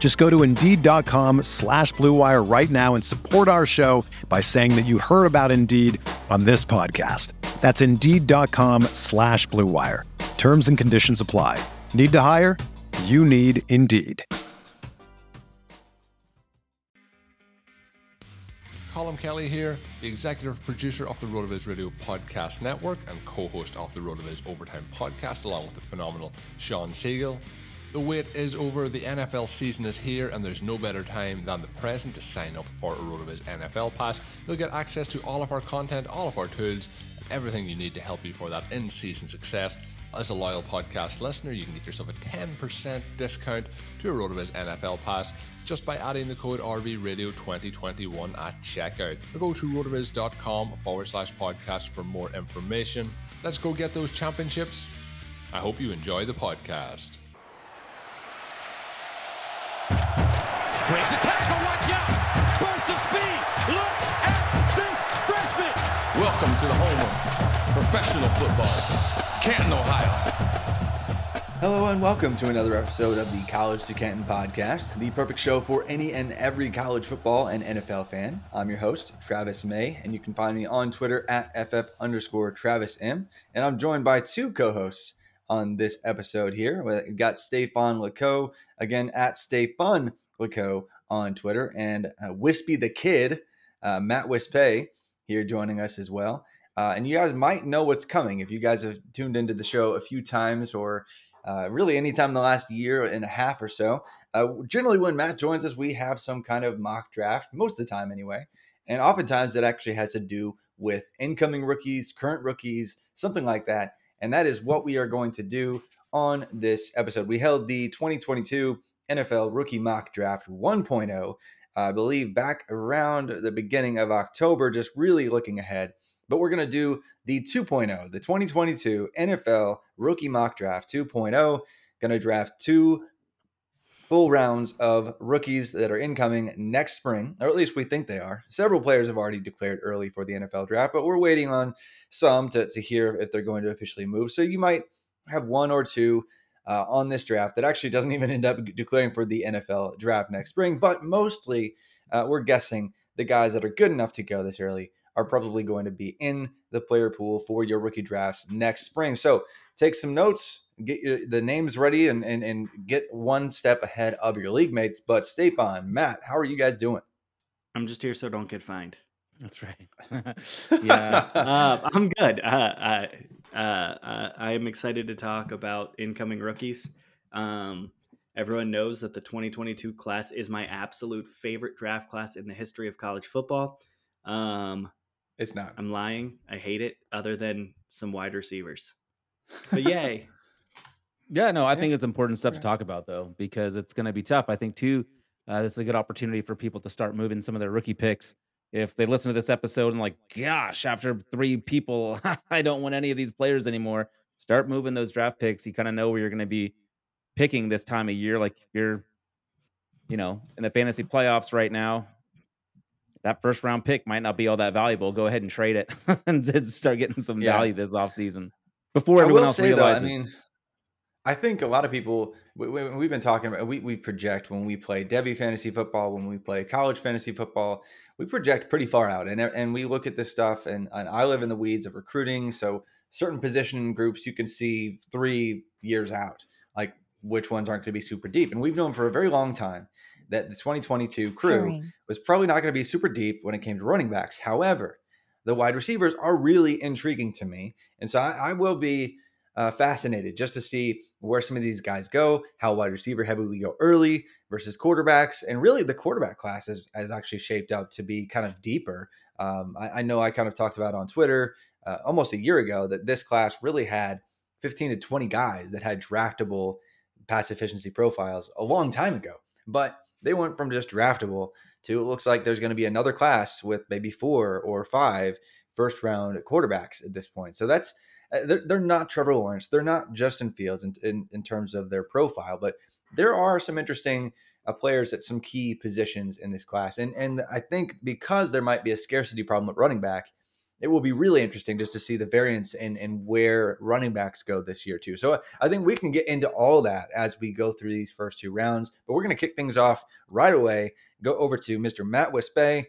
Just go to Indeed.com/Blue Wire right now and support our show by saying that you heard about Indeed on this podcast. That's Indeed.com/Blue Wire. Terms and conditions apply. Need to hire? You need Indeed. Colin Kelly here, the executive producer of the RotoViz Radio Podcast Network and co-host of the RotoViz Overtime Podcast, along with the phenomenal Sean Siegel. The wait is over, the NFL season is here, and there's no better time than the present to sign up for a RotoViz NFL Pass. You'll get access to all of our content, all of our tools, and everything you need to help you for that in-season success. As a loyal podcast listener, you can get yourself a 10% discount to a RotoViz NFL Pass just by adding the code RVRadio2021 at checkout. Or go to rotoviz.com/podcast for more information. Let's go get those championships. I hope you enjoy the podcast. Breaks a tackle, watch out! Burst of speed! Look at this freshman! Welcome to the home of professional football, Canton, Ohio. Hello and welcome to another episode of the College to Canton podcast, the perfect show for any and every college football and NFL fan. I'm your host, Travis May, and you can find me on Twitter at @FF_TravisM, and I'm joined by two co-hosts on this episode here. We've got Stefan Leco, again at Stefan Leco on Twitter, and Wispe the Kid, Matt Wispe, here joining us as well. And you guys might know what's coming if you guys have tuned into the show a few times, or really any time in the last year and a half or so. Generally when Matt joins us, we have some kind of mock draft, most of the time anyway. And oftentimes it actually has to do with incoming rookies, current rookies, something like that. And that is what we are going to do on this episode. We held the 2022 NFL Rookie Mock Draft 1.0, I believe, back around the beginning of October, just really looking ahead. But we're going to do the 2.0, the 2022 NFL Rookie Mock Draft 2.0. Going to draft two full rounds of rookies that are incoming next spring, or at least we think they are. Several players have already declared early for the NFL draft, but we're waiting on some to hear if they're going to officially move. So you might have one or two on this draft that actually doesn't even end up declaring for the NFL draft next spring. But mostly we're guessing the guys that are good enough to go this early are probably going to be in the player pool for your rookie drafts next spring. So take some notes, get the names ready, and get one step ahead of your league mates. But Stefan, Matt, how are you guys doing? I'm just here so don't get fined. That's right. Yeah, I'm good. I am excited to talk about incoming rookies. Everyone knows that the 2022 class is my absolute favorite draft class in the history of college football. It's not. I'm lying. I hate it, other than some wide receivers. But yay. I think it's important stuff to talk about, though, because it's going to be tough. I think, too, this is a good opportunity for people to start moving some of their rookie picks. If they listen to this episode and like, gosh, after three people, I don't want any of these players anymore. Start moving those draft picks. You kind of know where you're going to be picking this time of year. Like if you're, in the fantasy playoffs right now, that first round pick might not be all that valuable. Go ahead and trade it and start getting some value this offseason before everyone else realizes. Though, I think a lot of people, we've been talking about, we project when we play Devy fantasy football, when we play college fantasy football, we project pretty far out and we look at this stuff and I live in the weeds of recruiting. So certain position groups, you can see 3 years out, like which ones aren't going to be super deep. And we've known for a very long time that the 2022 crew was probably not going to be super deep when it came to running backs. However, the wide receivers are really intriguing to me. And so I will be fascinated just to see where some of these guys go, how wide receiver heavy we go early versus quarterbacks. And really the quarterback class has actually shaped up to be kind of deeper. I know I kind of talked about on Twitter almost a year ago that this class really had 15 to 20 guys that had draftable pass efficiency profiles a long time ago, but they went from just draftable to it looks like there's going to be another class with maybe 4 or 5 first round quarterbacks at this point. So that's, they're not Trevor Lawrence. They're not Justin Fields in terms of their profile, but there are some interesting players at some key positions in this class. And I think because there might be a scarcity problem at running back, it will be really interesting just to see the variance in where running backs go this year too. So I think we can get into all that as we go through these first two rounds, but we're going to kick things off right away, go over to Mr. Matt Wispe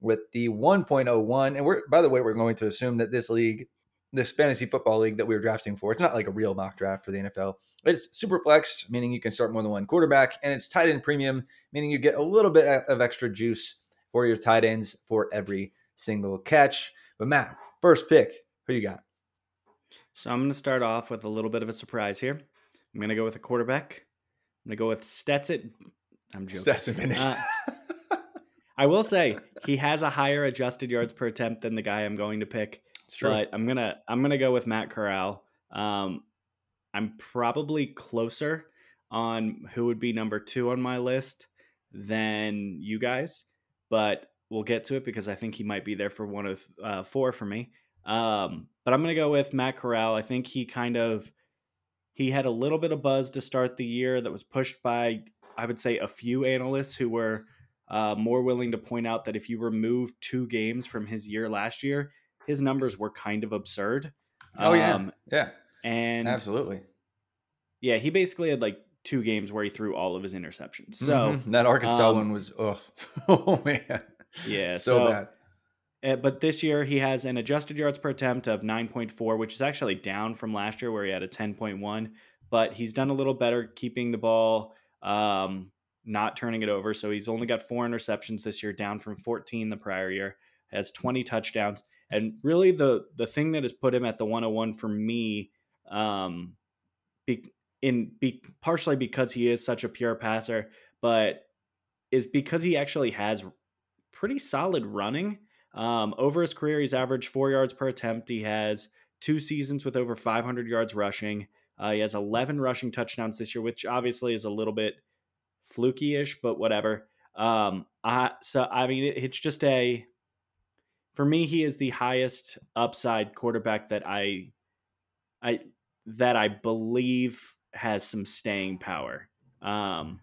with the 1.01. And by the way, we're going to assume that this fantasy football league that we were drafting for, it's not like a real mock draft for the NFL. It's super flex, meaning you can start more than one quarterback, and it's tight end premium, meaning you get a little bit of extra juice for your tight ends for every single catch. But Matt, first pick, who you got? So I'm going to start off with a little bit of a surprise here. I'm going to go with a quarterback. I'm going to go with Stetson. I'm joking. Stetson Bennett. I will say he has a higher adjusted yards per attempt than the guy I'm going to pick. It's true. But I'm gonna go with Matt Corral. I'm probably closer on who would be number 2 on my list than you guys, but we'll get to it because I think he might be there for one of 4 for me. But I'm gonna go with Matt Corral. I think he had a little bit of buzz to start the year that was pushed by, I would say, a few analysts who were more willing to point out that if you remove 2 games from his year last year, his numbers were kind of absurd. Oh, yeah. Yeah. And absolutely. Yeah. He basically had like 2 games where he threw all of his interceptions. So that Arkansas one was, oh man. Yeah. So bad. But this year he has an adjusted yards per attempt of 9.4, which is actually down from last year where he had a 10.1, but he's done a little better keeping the ball, not turning it over. So he's only got 4 interceptions this year, down from 14 the prior year. Has 20 touchdowns. And really the thing that has put him at the 101 for me, partially because he is such a pure passer, but is because he actually has pretty solid running. Over his career, he's averaged 4 yards per attempt. He has 2 seasons with over 500 yards rushing. He has 11 rushing touchdowns this year, which obviously is a little bit fluky-ish, but whatever. It's just a... For me, he is the highest upside quarterback that I believe has some staying power. I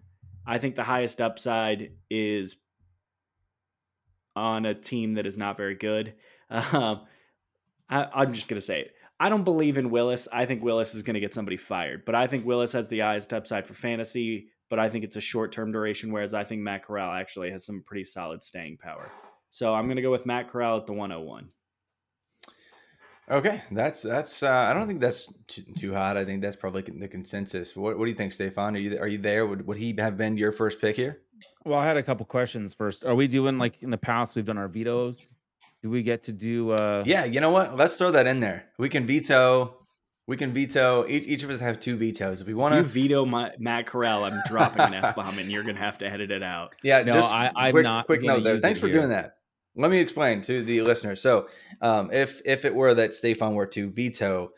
think the highest upside is on a team that is not very good. I'm just going to say it. I don't believe in Willis. I think Willis is going to get somebody fired, but I think Willis has the highest upside for fantasy, but I think it's a short-term duration, whereas I think Matt Corral actually has some pretty solid staying power. So I'm going to go with Matt Corral at the 101. Okay, that's I don't think that's too hot. I think that's probably the consensus. What do you think, Stefan? Are you there? Would he have been your first pick here? Well, I had a couple questions first. Are we doing like in the past we've done our vetoes? Do we get to do? Yeah, you know what? Let's throw that in there. We can veto. We can veto. Each of us have 2 vetoes. If we want to veto Matt Corral, I'm dropping an F-bomb, and you're going to have to edit it out. Yeah, no, I'm not. Quick note there. Thanks for doing that. Let me explain to the listener. So if it were that Stefan were to veto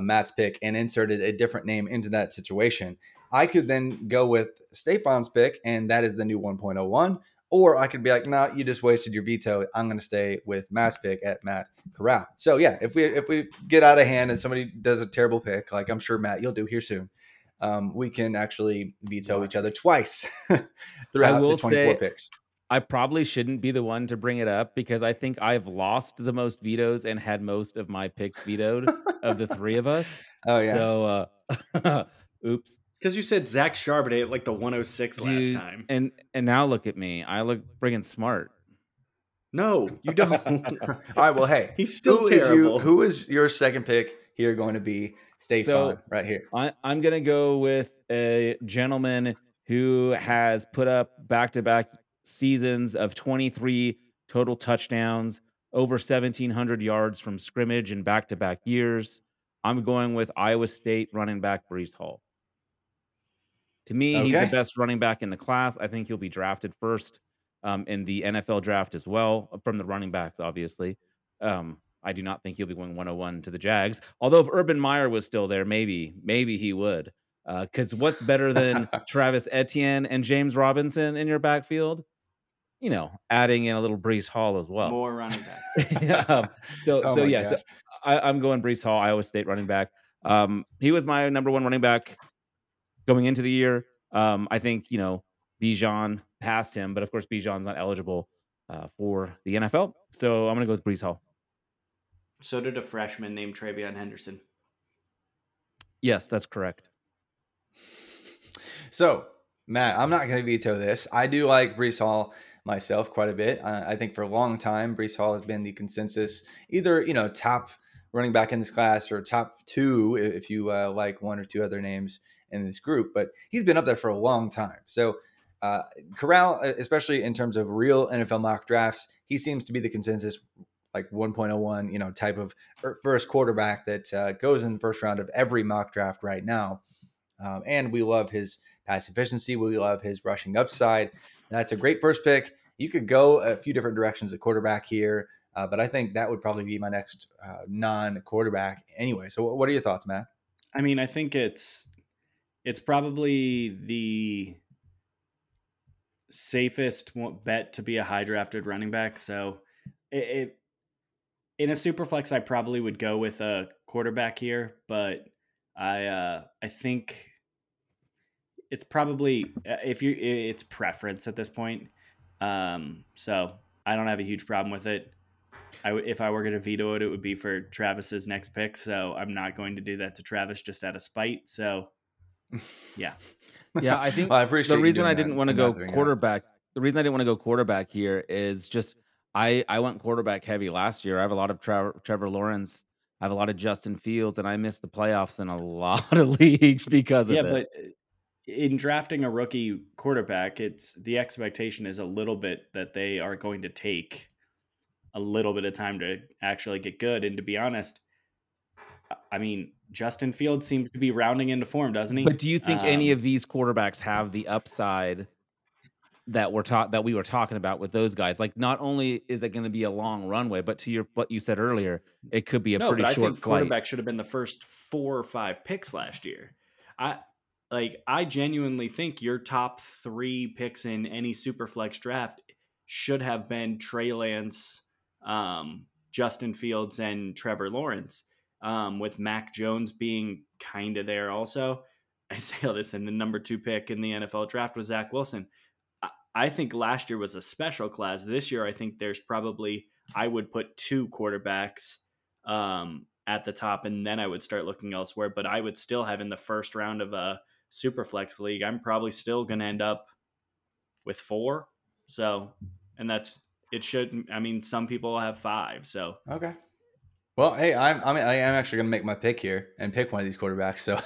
Matt's pick and inserted a different name into that situation, I could then go with Stefan's pick, and that is the new 1.01. Or I could be like, nah, you just wasted your veto. I'm going to stay with Matt's pick at Matt Corral. So, yeah, if we get out of hand and somebody does a terrible pick, like I'm sure, Matt, you'll do here soon, we can actually veto each other twice throughout the 24 picks. I probably shouldn't be the one to bring it up because I think I've lost the most vetoes and had most of my picks vetoed of the 3 of us. Oh, yeah. So, oops. Because you said Zach Charbonnet at like the 106 last time. And now look at me. I look friggin' smart. No, you don't. All right, well, hey. He's still terrible. Who is your second pick here going to be? Stefan, right here. I'm going to go with a gentleman who has put up back-to-back seasons of 23 total touchdowns, over 1,700 yards from scrimmage in back-to-back years. I'm going with Iowa State running back Breece Hall. To me, he's the best running back in the class. I think he'll be drafted first in the NFL draft as well, from the running backs, obviously. I do not think he'll be going 101 to the Jags. Although if Urban Meyer was still there, maybe he would. Because what's better than Travis Etienne and James Robinson in your backfield? You know, adding in a little Breece Hall as well. More running back. So I'm going Breece Hall, Iowa State running back. He was my number one running back going into the year. I think, you know, Bijan passed him, but of course Bijan's not eligible for the NFL. So I'm going to go with Breece Hall. So did a freshman named Travion Henderson. Yes, that's correct. So, Matt, I'm not going to veto this. I do like Breece Hall myself quite a bit. I think for a long time, Breece Hall has been the consensus, either, you know, top running back in this class or top two, if you like one or two other names in this group. But he's been up there for a long time. So Corral, especially in terms of real NFL mock drafts, he seems to be the consensus like 1.01, you know, type of first quarterback that goes in the first round of every mock draft right now. And we love his pass efficiency. We love his rushing upside. That's a great first pick. You could go a few different directions at quarterback here, but I think that would probably be my next non-quarterback anyway. So what are your thoughts, Matt? I mean, I think it's probably the safest bet to be a high-drafted running back. So it in a super flex, I probably would go with a quarterback here, but I think it's probably it's preference at this point. So I don't have a huge problem with it. If I were going to veto it, it would be for Travis's next pick. So I'm not going to do that to Travis just out of spite. So yeah. Yeah. I think the reason I didn't want to go quarterback here is just, I went quarterback heavy last year. I have a lot of Trevor Lawrence. I have a lot of Justin Fields, and I missed the playoffs in a lot of leagues because of it. Yeah, but in drafting a rookie quarterback, it's the expectation is a little bit that they are going to take a little bit of time to actually get good. And to be honest, I mean, Justin Fields seems to be rounding into form, doesn't he? But do you think any of these quarterbacks have the upside that we were talking about with those guys? Like, not only is it going to be a long runway, but to what you said earlier, it could be pretty short flight. I think quarterback should have been the first 4 or 5 picks last year. I genuinely think your top 3 picks in any super flex draft should have been Trey Lance, Justin Fields, and Trevor Lawrence, with Mac Jones being kind of there also. I say all this, and the number 2 pick in the NFL draft was Zach Wilson. I think last year was a special class. This year, I think there's probably, I would put 2 quarterbacks at the top, and then I would start looking elsewhere. But I would still have in the first round of a Superflex league, I'm probably still going to end up with 4. So, and some people have 5. So, okay. Well, hey, I am actually going to make my pick here and pick one of these quarterbacks. So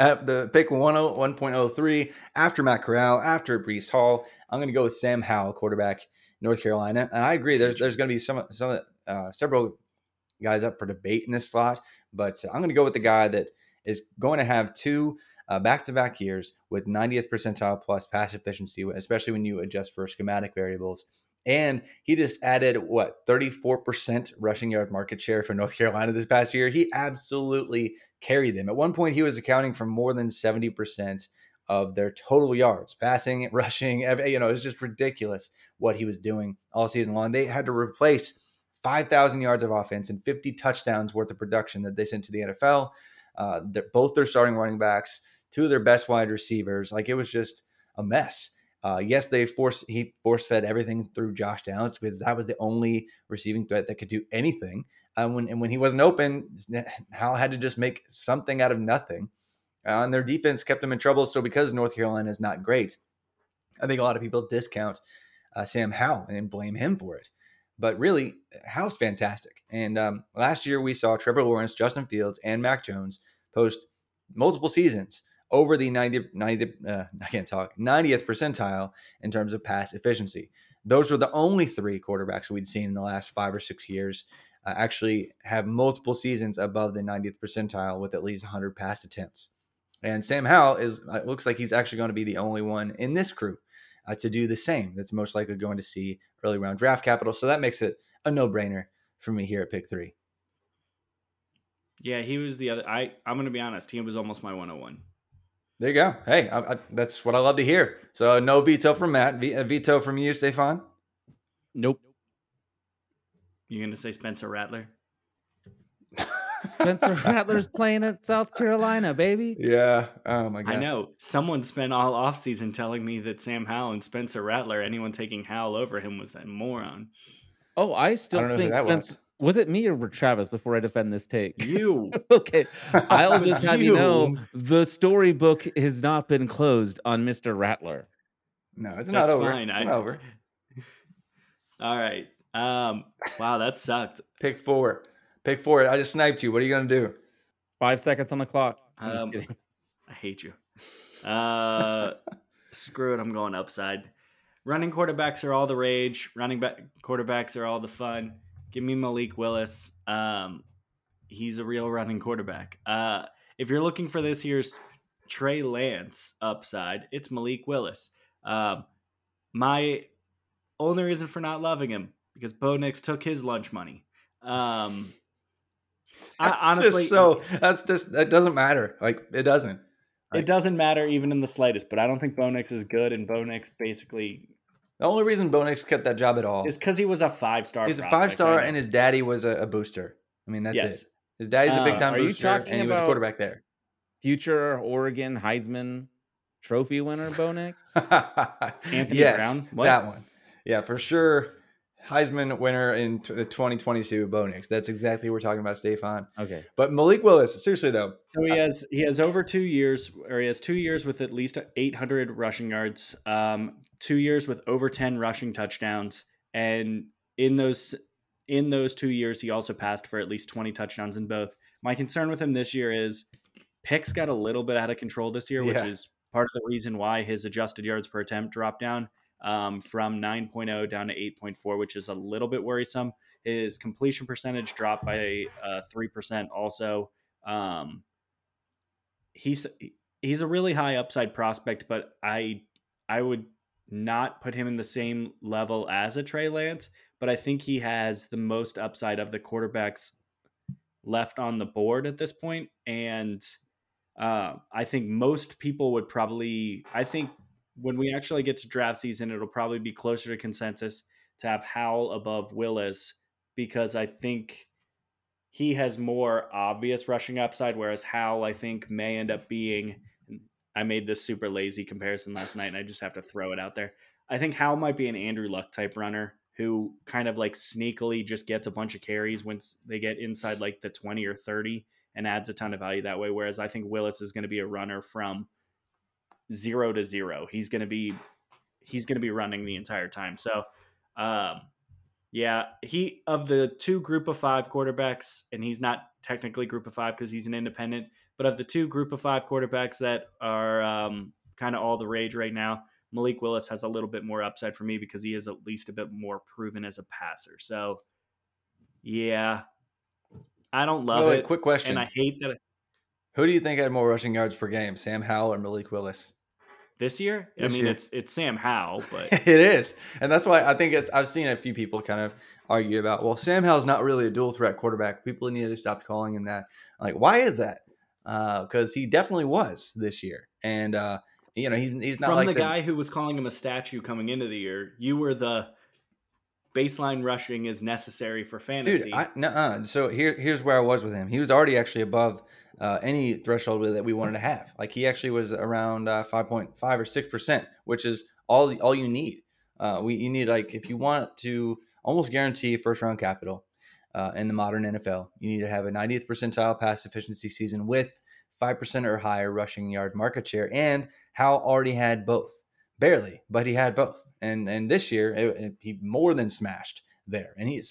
at the pick 101.03, after Matt Corral, after Breece Hall, I'm going to go with Sam Howell, quarterback, North Carolina. And I agree, there's going to be several guys up for debate in this slot, but I'm going to go with the guy that is going to have 2 back-to-back years with 90th percentile plus pass efficiency, especially when you adjust for schematic variables. And he just added, 34% rushing yard market share for North Carolina this past year. He absolutely carried them. At one point, he was accounting for more than 70% of their total yards, passing, rushing. You know, it was just ridiculous what he was doing all season long. They had to replace 5,000 yards of offense and 50 touchdowns worth of production that they sent to the NFL. Both their starting running backs, 2 of their best wide receivers. Like, it was just a mess. Yes, he force-fed everything through Josh Downs because that was the only receiving threat that could do anything. When he wasn't open, Howell had to just make something out of nothing. And their defense kept him in trouble. So because North Carolina is not great, I think a lot of people discount Sam Howell and blame him for it. But really, Howell's fantastic. And last year we saw Trevor Lawrence, Justin Fields, and Mac Jones post multiple seasons over the 90th percentile in terms of pass efficiency. Those were the only three quarterbacks we'd seen in the last 5 or 6 years actually have multiple seasons above the 90th percentile with at least 100 pass attempts. And Sam Howell looks like he's actually going to be the only one in this crew to do the same. That's most likely going to see early round draft capital. So that makes it a no-brainer for me here at pick three. Yeah, he was the other. I'm going to be honest. He was almost my 101. There you go. Hey, that's what I love to hear. So no veto from Matt. A veto from you, Stefan? Nope. You're going to say Spencer Rattler? Spencer Rattler's playing at South Carolina, baby. Yeah. Oh, my gosh. I know. Someone spent all offseason telling me that Sam Howell and Spencer Rattler, anyone taking Howell over him was a moron. Oh, I still think Spencer... Was it me or Travis before I defend this take? You. Okay. I'll just have you know the storybook has not been closed on Mr. Rattler. No, it's not over. Fine. It's not over. All right. Wow, that sucked. Pick four. I just sniped you. What are you going to do? 5 seconds on the clock. I'm just kidding. I hate you. Screw it. I'm going upside. Running quarterbacks are all the rage. Quarterbacks are all the fun. Give me Malik Willis. He's a real running quarterback. If you're looking for this year's Trey Lance upside, it's Malik Willis. My only reason for not loving him because Bo Nix took his lunch money. That doesn't matter. Like it doesn't. Like, it doesn't matter even in the slightest. But I don't think Bo Nix is good, and Bo Nix basically. The only reason Bo Nix kept that job at all is because he was a five-star. He's a five-star, and his daddy was a booster. I mean, that's it. His daddy's a big-time booster, and he was a quarterback there. Future Oregon Heisman Trophy winner Bo Nix? Anthony Brown? What? That one. Yeah, for sure. Heisman winner in the 2022 Bo Nix. That's exactly what we're talking about, Stefan. Okay. But Malik Willis, seriously though. So he has over 2 years, or he has 2 years with at least 800 rushing yards, 2 years with over 10 rushing touchdowns. And in those 2 years, he also passed for at least 20 touchdowns in both. My concern with him this year is picks got a little bit out of control this year, which is part of the reason why his adjusted yards per attempt dropped down. From 9.0 down to 8.4, which is a little bit worrisome. His completion percentage dropped by 3% also. He's a really high upside prospect, but I would not put him in the same level as a Trey Lance, but I think he has the most upside of the quarterbacks left on the board at this point. And I think most people would probably... I think when we actually get to draft season, it'll probably be closer to consensus to have Howell above Willis because I think he has more obvious rushing upside, whereas Howell, I think, may end up being... I made this super lazy comparison last night, and I just have to throw it out there. I think Howell might be an Andrew Luck type runner who kind of like sneakily just gets a bunch of carries once they get inside like the 20 or 30 and adds a ton of value that way, whereas I think Willis is going to be a runner from 0 to 0. He's going to be running the entire time. So, he of the two group of five quarterbacks, and he's not technically group of five because he's an independent, but of the two group of five quarterbacks that are kind of all the rage right now, Malik Willis has a little bit more upside for me because he is at least a bit more proven as a passer. So, yeah, I don't love it. Quick question. And I hate that. Who do you think had more rushing yards per game, Sam Howell or Malik Willis? This year? I mean, it's Sam Howell, but... It is. And that's why I think I've seen a few people kind of argue about, well, Sam Howell's not really a dual-threat quarterback. People need to stop calling him that. Like, why is that? Because he definitely was this year. And, he's not like... From the guy who was calling him a statue coming into the year, you were the... Baseline rushing is necessary for fantasy. Dude, So here's where I was with him. He was already actually above any threshold that we wanted to have. Like he actually was around 5.5 or 6%, which is all you need. You need like if you want to almost guarantee first round capital in the modern NFL, you need to have a 90th percentile pass efficiency season with 5% or higher rushing yard market share. And Howell already had both. Barely, but he had both, and this year he more than smashed there. And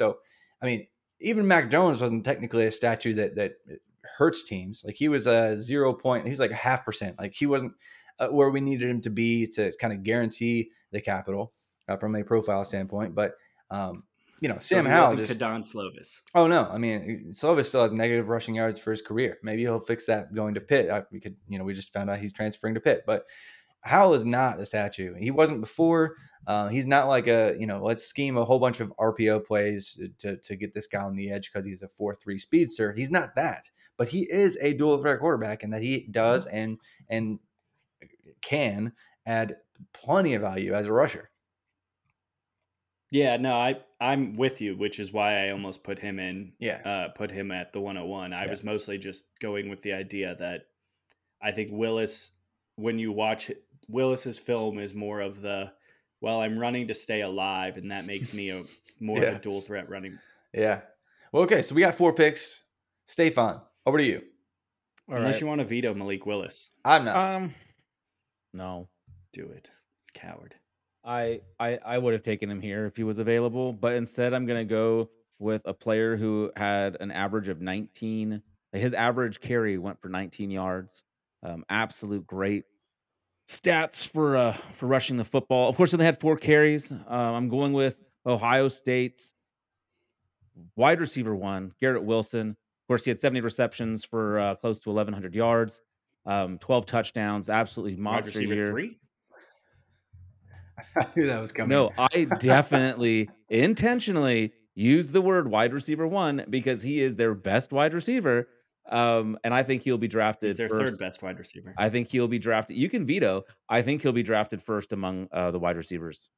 even Mac Jones wasn't technically a statue that hurts teams. Like he was a 0 point, he's like 0.5%. Like he wasn't where we needed him to be to kind of guarantee the capital. from a profile standpoint. But, you know, Sam Howell just Kadon Slovis. Oh, no. I mean, Slovis still has negative rushing yards for his career. Maybe he'll fix that going to Pitt. We could, you know, we just found out he's transferring to Pitt. But Howell is not a statue. He wasn't before. He's not like a, you know, let's scheme a whole bunch of RPO plays to get this guy on the edge because he's a 4.3 speedster. He's not that, but he is a dual threat quarterback, and that he does and can add plenty of value as a rusher. Yeah, no, I'm with you, which is why I almost put him in. Yeah, put him at the 101. I was mostly just going with the idea that I think Willis, when you watch Willis's film, is more of the, well, I'm running to stay alive, and that makes me a more of a dual threat running. Yeah. Well, okay, so we got four picks. Stefan, over to you. Unless you want to veto Malik Willis. I'm not. No. Do it. Coward. I would have taken him here if he was available, but instead I'm going to go with a player who had an average of 19. His average carry went for 19 yards. Absolute great stats for rushing the football. Of course, they had 4 carries. I'm going with Ohio State's wide receiver one, Garrett Wilson. Of course, he had 70 receptions for close to 1,100 yards, 12 touchdowns. Absolutely monster year. Wide receiver 3? I knew that was coming. No, I definitely intentionally use the word wide receiver one because he is their best wide receiver. And I think he'll be drafted. He's their first. Third best wide receiver. I think he'll be drafted. You can veto. I think he'll be drafted first among the wide receivers.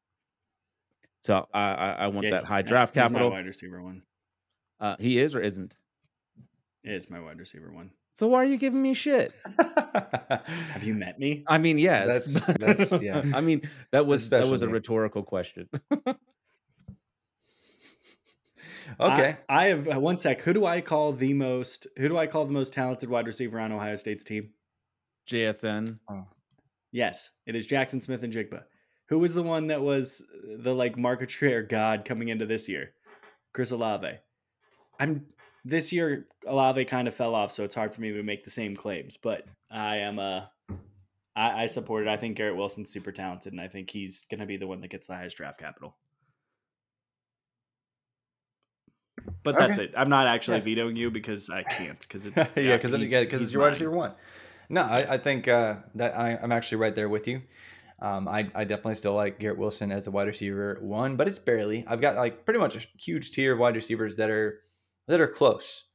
So I want that high draft capital. My wide receiver one. He is or isn't? It's my wide receiver one. So why are you giving me shit? Have you met me? I mean, yes. That's yeah. I mean, that was a rhetorical question. Okay. I have one sec. Who do I call the most talented wide receiver on Ohio State's team? JSN. Oh. Yes, it is Jaxon Smith-Njigba. Who was the one that was the like market share god coming into this year? Chris Olave. This year, Olave kind of fell off, so it's hard for me to make the same claims. But I support it. I think Garrett Wilson's super talented, and I think he's going to be the one that gets the highest draft capital. But that's it. I'm not actually vetoing you because I can't. Because it's because it's your wide receiver one. No, I think that I'm actually right there with you. I definitely still like Garrett Wilson as the wide receiver one, but it's barely. I've got like pretty much a huge tier of wide receivers that are close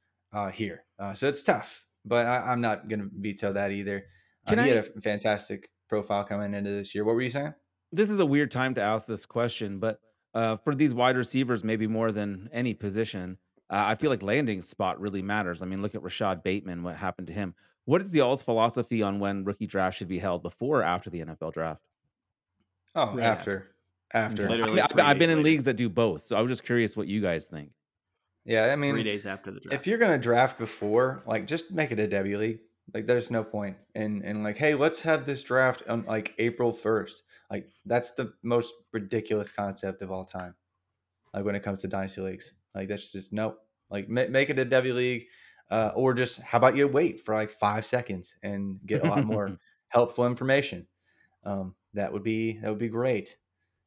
here. So it's tough, but I'm not going to veto that either. He had a fantastic profile coming into this year. What were you saying? This is a weird time to ask this question, but for these wide receivers, maybe more than any position, I feel like landing spot really matters. I mean, look at Rashad Bateman, what happened to him. What is the all's philosophy on when rookie draft should be held, before or after the NFL draft? Oh, yeah. After. I've been in leagues that do both, so I was just curious what you guys think. Yeah, I mean, 3 days after the draft. If you're gonna draft before, like, just make it a W league. Like, there's no point in like, hey, let's have this draft on like April 1st. Like, that's the most ridiculous concept of all time. Like, when it comes to dynasty leagues, like, that's just nope. Like, make it a W league, or just how about you wait for like 5 seconds and get a lot more helpful information. That would be great.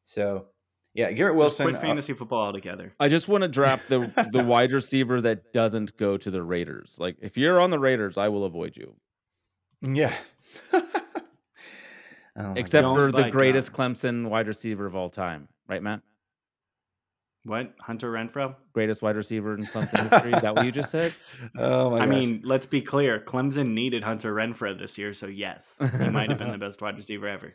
So. Yeah, Garrett Wilson. Just quit fantasy football altogether. I just want to draft the wide receiver that doesn't go to the Raiders. Like, if you're on the Raiders, I will avoid you. Yeah. Except for the greatest Clemson wide receiver of all time. Right, Matt? What? Hunter Renfrow? Greatest wide receiver in Clemson history? Is that what you just said? Oh, my gosh. I mean, let's be clear. Clemson needed Hunter Renfrow this year, so yes. He might have been the best wide receiver ever.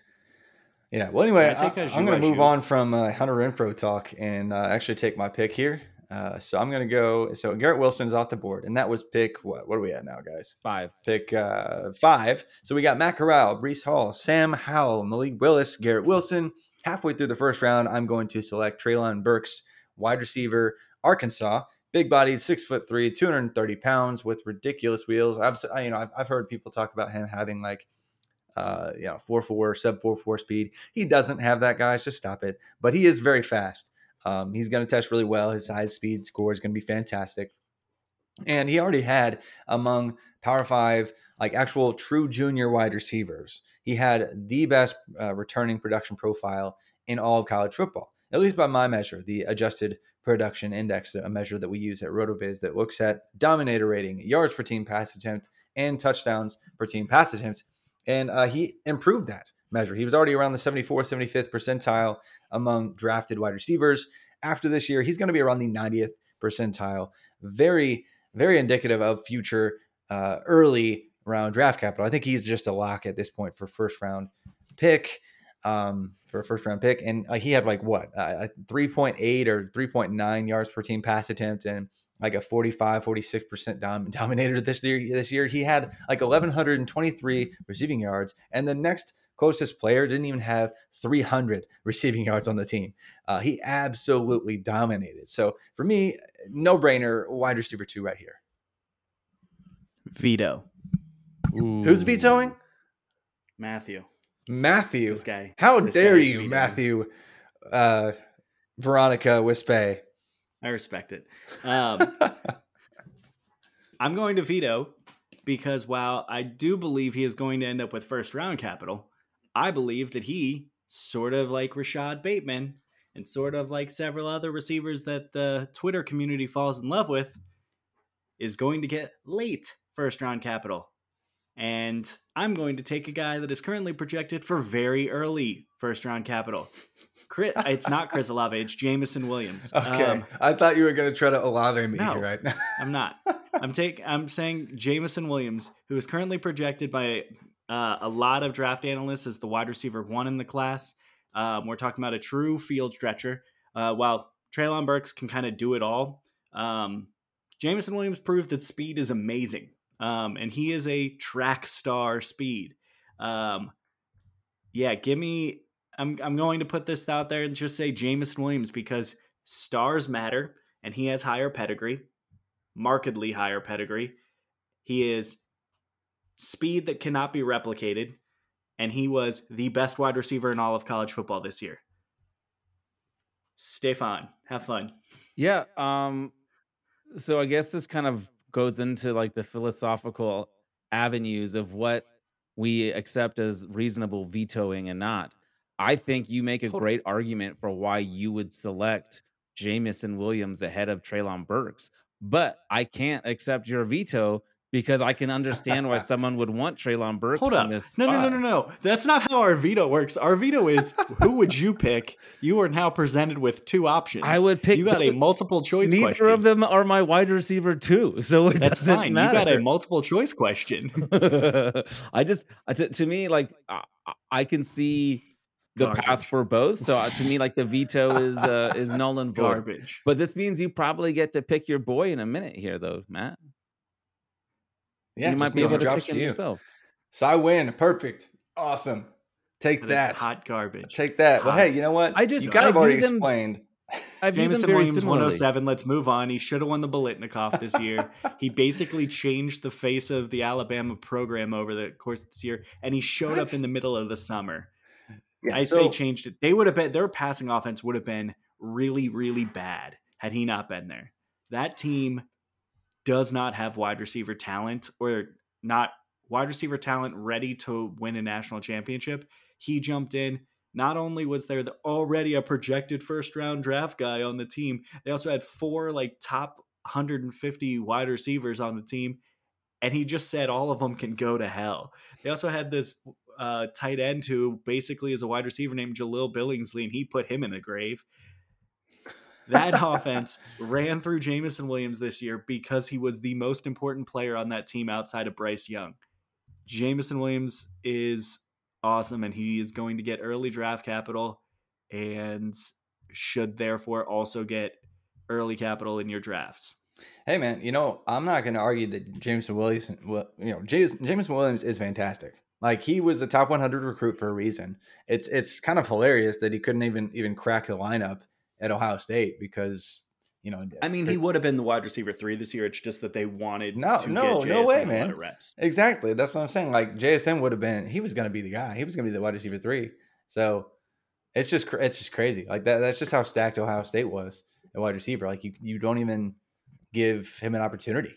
Yeah. Well, anyway, I'm going to move on from Hunter Renfrow talk and actually take my pick here. So I'm going to go. So Garrett Wilson's off the board, and that was pick what? What are we at now, guys? 5. Pick 5. So we got Matt Corral, Breece Hall, Sam Howell, Malik Willis, Garrett Wilson. Halfway through the first round, I'm going to select Treylon Burks, wide receiver, Arkansas. Big bodied, 6'3", 230 pounds, with ridiculous wheels. I've heard people talk about him having like. 4.4 speed. He doesn't have that, guys. Just stop it. But he is very fast. He's going to test really well. His size, speed, score is going to be fantastic. And he already had among Power 5, like actual true junior wide receivers. He had the best returning production profile in all of college football, at least by my measure, the adjusted production index, a measure that we use at RotoViz that looks at dominator rating, yards per team pass attempt, and touchdowns per team pass attempt. And he improved that measure. He was already around the 74th, 75th percentile among drafted wide receivers. After this year, he's going to be around the 90th percentile. Very, very indicative of future early round draft capital. I think he's just a lock at this point for first round pick. And he had like what, 3.8 or 3.9 yards per team pass attempt and like a 45, 46% dominator this year. He had like 1,123 receiving yards. And the next closest player didn't even have 300 receiving yards on the team. He absolutely dominated. So for me, no-brainer, wide receiver 2 right here. Veto. Ooh. Who's vetoing? Matthew. This guy. How dare you, Matthew Veronica Wispe. I respect it. I'm going to veto because while I do believe he is going to end up with first round capital, I believe that he, sort of like Rashad Bateman and sort of like several other receivers that the Twitter community falls in love with, is going to get late first round capital. And I'm going to take a guy that is currently projected for very early first round capital. It's not Chris Olave. It's Jameson Williams. Okay. I thought you were going to try to Olave me right now. I'm not. I'm saying Jameson Williams, who is currently projected by a lot of draft analysts as the wide receiver 1 in the class. We're talking about a true field stretcher. While Treylon Burks can kind of do it all, Jameson Williams proved that speed is amazing. And he is a track star speed. I'm going to put this out there and just say Jameson Williams because stars matter, and he has higher pedigree, markedly higher pedigree. He is speed that cannot be replicated, and he was the best wide receiver in all of college football this year. Stefan, have fun. Yeah. So I guess this kind of goes into like the philosophical avenues of what we accept as reasonable vetoing and not. I think you make a great argument for why you would select Jameson Williams ahead of Treylon Burks, but I can't accept your veto because I can understand why someone would want Treylon Burks in this spot. No. That's not how our veto works. Our veto is who would you pick? You are now presented with two options. I would pick. You got a multiple choice question. Neither of them are my wide receiver too, so that's doesn't fine. Matter. You got a multiple choice question. I just, to me, like I can see the path for both. So to me, like the veto is null and void. Garbage. But this means you probably get to pick your boy in a minute here, though, Matt. Yeah, you might be able to pick him yourself. So I win. Perfect. Awesome. Take that. Hot garbage. Take that. Well, hey, you know what? You kind of already explained. Jameson Williams 107. Let's move on. He should have won the Biletnikoff this year. He basically changed the face of the Alabama program over the course of this year, and he showed up in the middle of the summer. Yeah, I say changed it. They would have been, their passing offense would have been really, really bad had he not been there. That team does not have wide receiver talent or not wide receiver talent ready to win a national championship. He jumped in. Not only was there already a projected first round draft guy on the team, they also had 4 top 150 wide receivers on the team. And he just said all of them can go to hell. They also had this tight end who basically is a wide receiver named Jalil Billingsley, and he put him in the grave. That offense ran through Jameson Williams this year because he was the most important player on that team outside of Bryce Young. Jameson Williams is awesome, and he is going to get early draft capital and should therefore also get early capital in your drafts. Hey man, I'm not going to argue that Jameson Williams is fantastic. Like he was the top 100 recruit for a reason. It's kind of hilarious that he couldn't even crack the lineup at Ohio State because he would have been the wide receiver 3 this year. It's just that they wanted to get JSN no way, man. A lot of reps. Exactly, that's what I'm saying. Like JSN would have been, he was going to be the guy. He was going to be the wide receiver 3. So it's just crazy. Like that's just how stacked Ohio State was at wide receiver. Like you don't even give him an opportunity.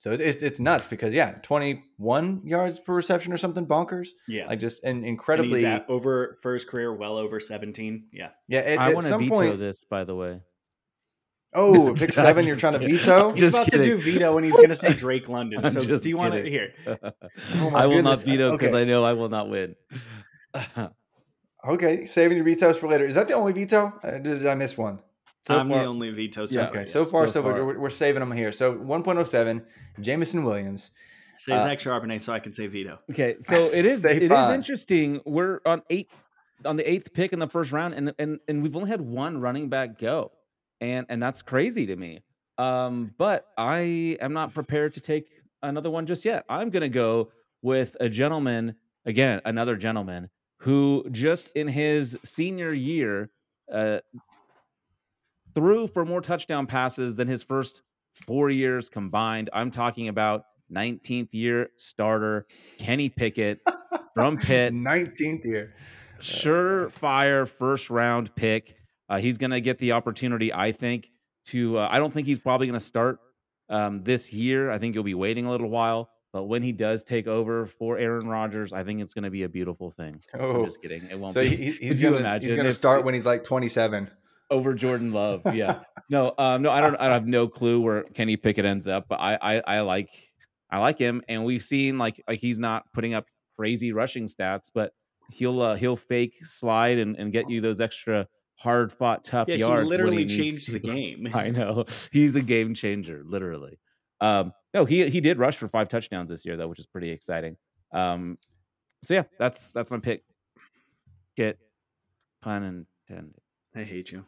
So it's nuts because, 21 yards per reception or something bonkers. Yeah. Like just an incredibly over for his career, well over 17. Yeah. Yeah. I want to veto this, by the way. Oh, pick seven. You're trying to veto? He's about to do veto and he's going to say Drake London. So do you want to hear? I will not veto because I know I will not win. Okay. Saving your vetoes for later. Is that the only veto? Did I miss one? So I'm the only veto. So far, we're saving them here. So 1.07, Jameson Williams. Say Zach Charbonnet so I can say veto. Okay, so it is interesting. We're on the eighth pick in the first round, and we've only had one running back go, and that's crazy to me. But I am not prepared to take another one just yet. I'm going to go with a gentleman, again, another gentleman, who just in his senior year threw for more touchdown passes than his first 4 years combined. I'm talking about 19th year starter Kenny Pickett from Pitt. 19th year. Surefire first round pick. He's going to get the opportunity, I think, to I don't think he's probably going to start this year. I think he'll be waiting a little while. But when he does take over for Aaron Rodgers, I think it's going to be a beautiful thing. Oh. I'm just kidding. It won't be. He's going to start when he's like 27. Over Jordan Love, yeah. No, I have no clue where Kenny Pickett ends up, but I like him, and we've seen like he's not putting up crazy rushing stats, but he'll fake slide and get you those extra hard fought tough yards. He literally changed the game. I know he's a game changer, literally. No, he did rush for 5 touchdowns this year though, which is pretty exciting. So yeah, that's my pick. Get pun intended. I hate you.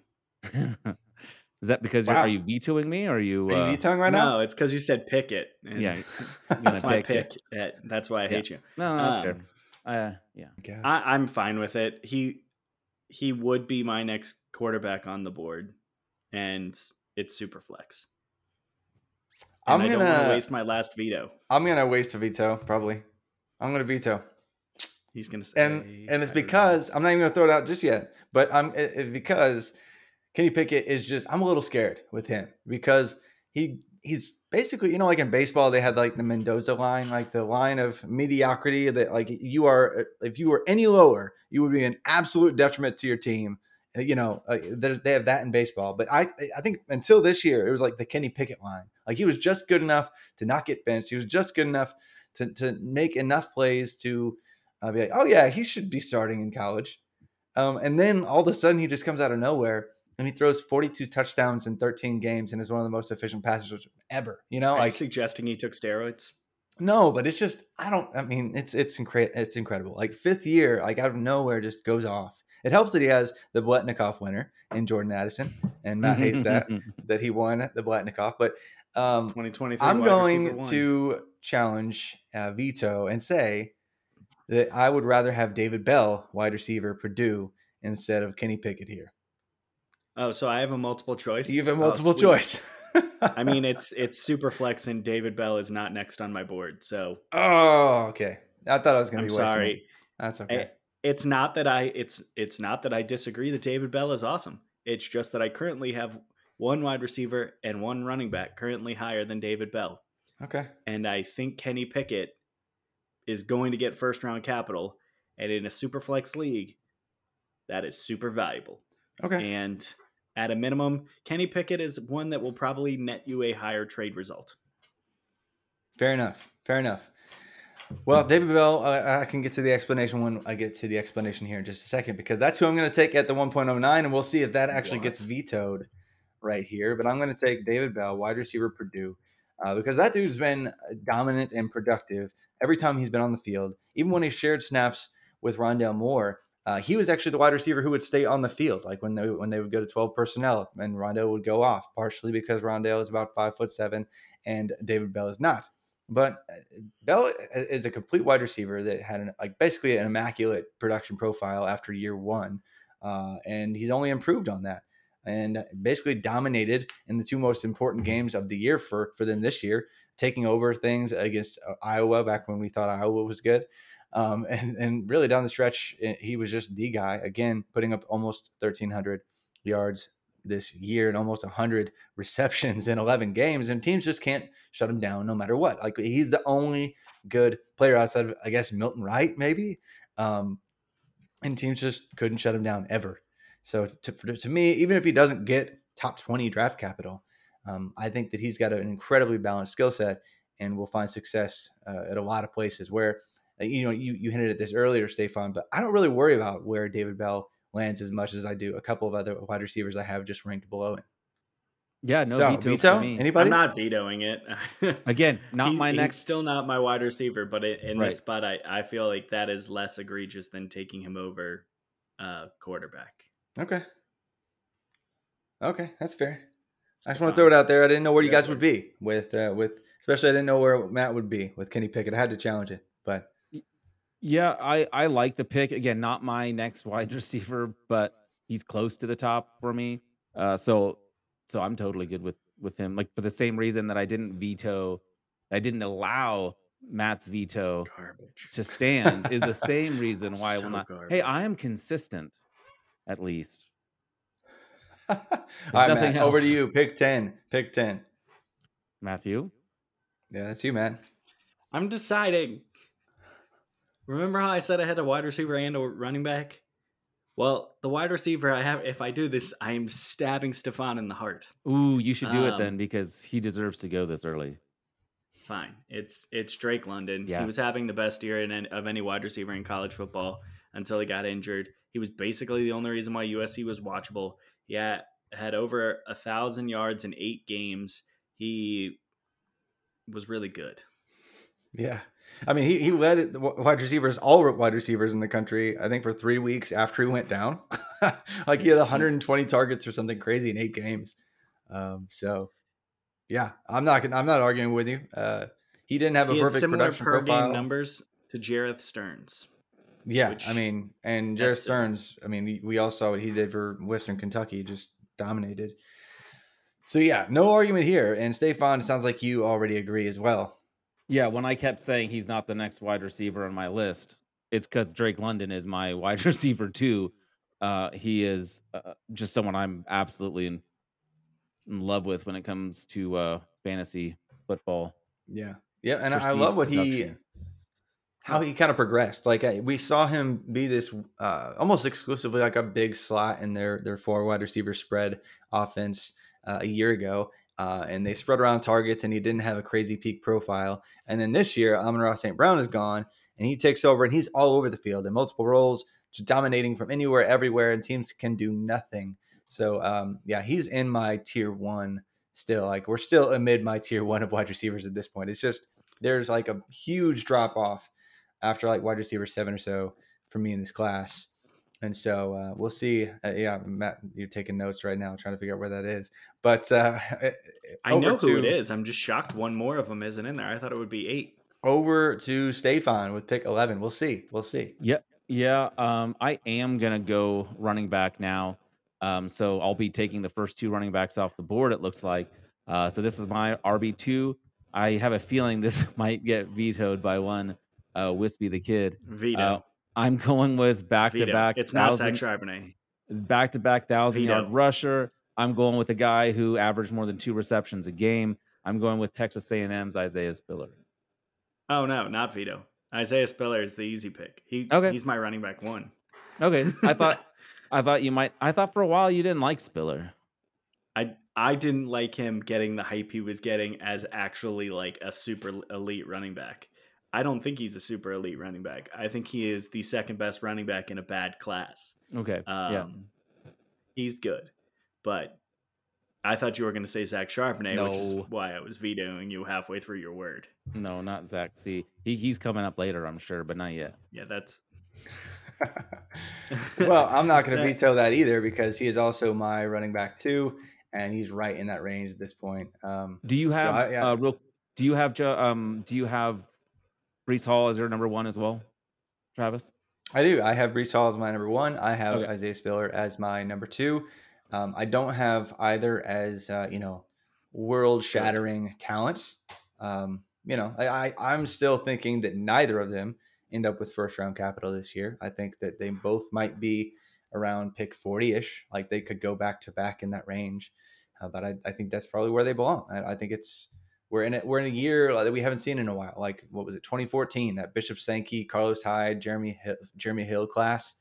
Is that because are you vetoing me? Or are you vetoing right now? No, it's because you said pick it. Yeah, that's my pick. That's why I hate you. No, that's fair. Yeah, I'm fine with it. He would be my next quarterback on the board, and it's super flex. I don't want to waste my last veto. I'm gonna waste a veto probably. I'm gonna veto. He's going to say, and it's because I'm not even going to throw it out just yet, but because Kenny Pickett is just, I'm a little scared with him because he's basically, like in baseball, they had like the Mendoza line, like the line of mediocrity that like if you were any lower, you would be an absolute detriment to your team. They have that in baseball, but I think until this year, it was like the Kenny Pickett line. Like he was just good enough to not get benched. He was just good enough to make enough plays to, I'll be like, oh yeah, he should be starting in college. And then all of a sudden he just comes out of nowhere and he throws 42 touchdowns in 13 games and is one of the most efficient passers ever. Are you suggesting he took steroids? No, but it's just, it's incredible. Like fifth year, like out of nowhere just goes off. It helps that he has the Bletnikoff winner in Jordan Addison, and Matt hates that he won the Bletnikoff, but 2023 I'm going to challenge veto and say that I would rather have David Bell, wide receiver, Purdue, instead of Kenny Pickett here. Oh, so I have a multiple choice? You have a multiple choice. I mean, it's super flex, and David Bell is not next on my board. So. Oh, okay. I thought I was going to be wasting. I'm sorry. That's okay. It's not that I disagree that David Bell is awesome. It's just that I currently have one wide receiver and one running back currently higher than David Bell. Okay. And I think Kenny Pickett is going to get first round capital, and in a super flex league, that is super valuable. Okay. And at a minimum, Kenny Pickett is one that will probably net you a higher trade result. Fair enough. Well, David Bell, I can get to the explanation when I get to the explanation here in just a second, because that's who I'm going to take at the 1.09, and we'll see if that actually gets vetoed right here. But I'm going to take David Bell, wide receiver, Purdue, because that dude's been dominant and productive every time he's been on the field. Even when he shared snaps with Rondale Moore, he was actually the wide receiver who would stay on the field. Like when they would go to 12 personnel and Rondale would go off, partially because Rondale is about 5'7" and David Bell is not. But Bell is a complete wide receiver that had basically an immaculate production profile after year one. And he's only improved on that and basically dominated in the two most important games of the year for them this year, taking over things against Iowa back when we thought Iowa was good. And really down the stretch, he was just the guy, again, putting up almost 1,300 yards this year and almost 100 receptions in 11 games, and teams just can't shut him down no matter what. Like, he's the only good player outside of, I guess, Milton Wright maybe, and teams just couldn't shut him down ever. So to me, even if he doesn't get top 20 draft capital, I think that he's got an incredibly balanced skill set and will find success at a lot of places where, you know, you hinted at this earlier, Stephon, but I don't really worry about where David Bell lands as much as I do a couple of other wide receivers I have just ranked below him. Yeah, no, so, veto for me. Anybody? I'm not vetoing it. Again, not my next. He's still not my wide receiver, but this spot, I feel like that is less egregious than taking him over quarterback. Okay, that's fair. I just want to throw it out there. I didn't know where you guys would be with, especially I didn't know where Matt would be with Kenny Pickett. I had to challenge it, but yeah, I like the pick. Again, not my next wide receiver, but he's close to the top for me. So I'm totally good with him. Like, for the same reason that I didn't allow Matt's veto to stand is the same reason why I will not. Garbage. Hey, I am consistent, at least. All right, Matt, over to you. Pick 10. Matthew? Yeah, that's you, Matt. I'm deciding. Remember how I said I had a wide receiver and a running back? Well, the wide receiver I have, if I do this, I am stabbing Stephon in the heart. Ooh, you should do it then, because he deserves to go this early. Fine. It's Drake London. Yeah. He was having the best year of any wide receiver in college football until he got injured. He was basically the only reason why USC was watchable. Yeah, had over 1,000 yards in 8 games. He was really good. Yeah. I mean, he led all wide receivers in the country, I think, for 3 weeks after he went down. Like, he had 120 targets or something crazy in 8 games. So, yeah, I'm not arguing with you. He didn't have a perfect production profile. He had similar per-game numbers to Jareth Stearns. Yeah, and Jareth Stearns, we all saw what he did for Western Kentucky, just dominated. So, yeah, no argument here. And Stephon, it sounds like you already agree as well. Yeah, when I kept saying he's not the next wide receiver on my list, it's because Drake London is my wide receiver too. He is just someone I'm absolutely in love with when it comes to fantasy football. Yeah, and I love what how he kind of progressed. Like, we saw him be this almost exclusively like a big slot in their 4 wide receiver spread offense a year ago. And they spread around targets, and he didn't have a crazy peak profile. And then this year, Amon-Ra St. Brown is gone, and he takes over, and he's all over the field in multiple roles, just dominating from anywhere, everywhere, and teams can do nothing. So, he's in my tier 1 still. Like, we're still amid my tier 1 of wide receivers at this point. It's just there's like a huge drop-off after like wide receiver 7 or so for me in this class. And so we'll see. Matt, you're taking notes right now, trying to figure out where that is. But I know who it is. I'm just shocked one more of them isn't in there. I thought it would be 8. Over to Stephon with pick 11. We'll see. Yeah. I am going to go running back now. So I'll be taking the first 2 running backs off the board, it looks like. So this is my RB2. I have a feeling this might get vetoed by one Wispe the Kid. Veto. I'm going with back-to-back. It's not Zach Charbonnet. Back-to-back 1,000-yard rusher. I'm going with a guy who averaged more than 2 receptions a game. I'm going with Texas A&M's Isaiah Spiller. Oh, no, not veto. Isaiah Spiller is the easy pick. He's my running back 1. Okay, I thought you might. I thought for a while you didn't like Spiller. I didn't like him getting the hype he was getting as actually like a super elite running back. I don't think he's a super elite running back. I think he is the second best running back in a bad class. Okay. He's good, but I thought you were going to say Zach Charbonnet, which is why I was vetoing you halfway through your word. No, not Zach. See, he's coming up later, I'm sure, but not yet. Yeah, that's. Well, I'm not going to veto that either, because he is also my running back 2, and he's right in that range at this point. Do you have Breece Hall as your number 1 as well, Travis? I do. I have Breece Hall as my number 1. I have Isaiah Spiller as my number 2. I don't have either as world-shattering talents. I'm still thinking that neither of them end up with first-round capital this year. I think that they both might be around pick 40-ish. Like they could go back to back in that range. But I think that's probably where they belong. I think it's we're in a year that we haven't seen in a while. Like what was it, 2014? That Bishop Sankey, Carlos Hyde, Jeremy Hill class.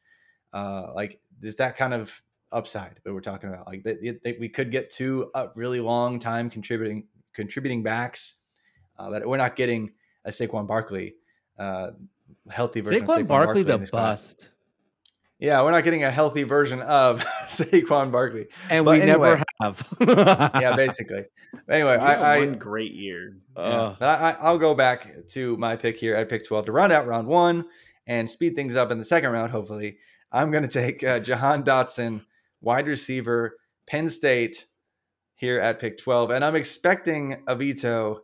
Like there's that kind of upside that we're talking about. Like that we could get two up really long time contributing backs. That we're not getting a Saquon Barkley healthy version. Saquon Barkley's a bust. Class. Yeah, we're not getting a healthy version of Saquon Barkley, and but we never have. Yeah, basically. Anyway, one great year. Yeah. I'll go back to my pick here. I picked 12 to round out round one and speed things up in the second round. Hopefully, I'm going to take Jahan Dotson, wide receiver, Penn State, here at pick 12, and I'm expecting a veto,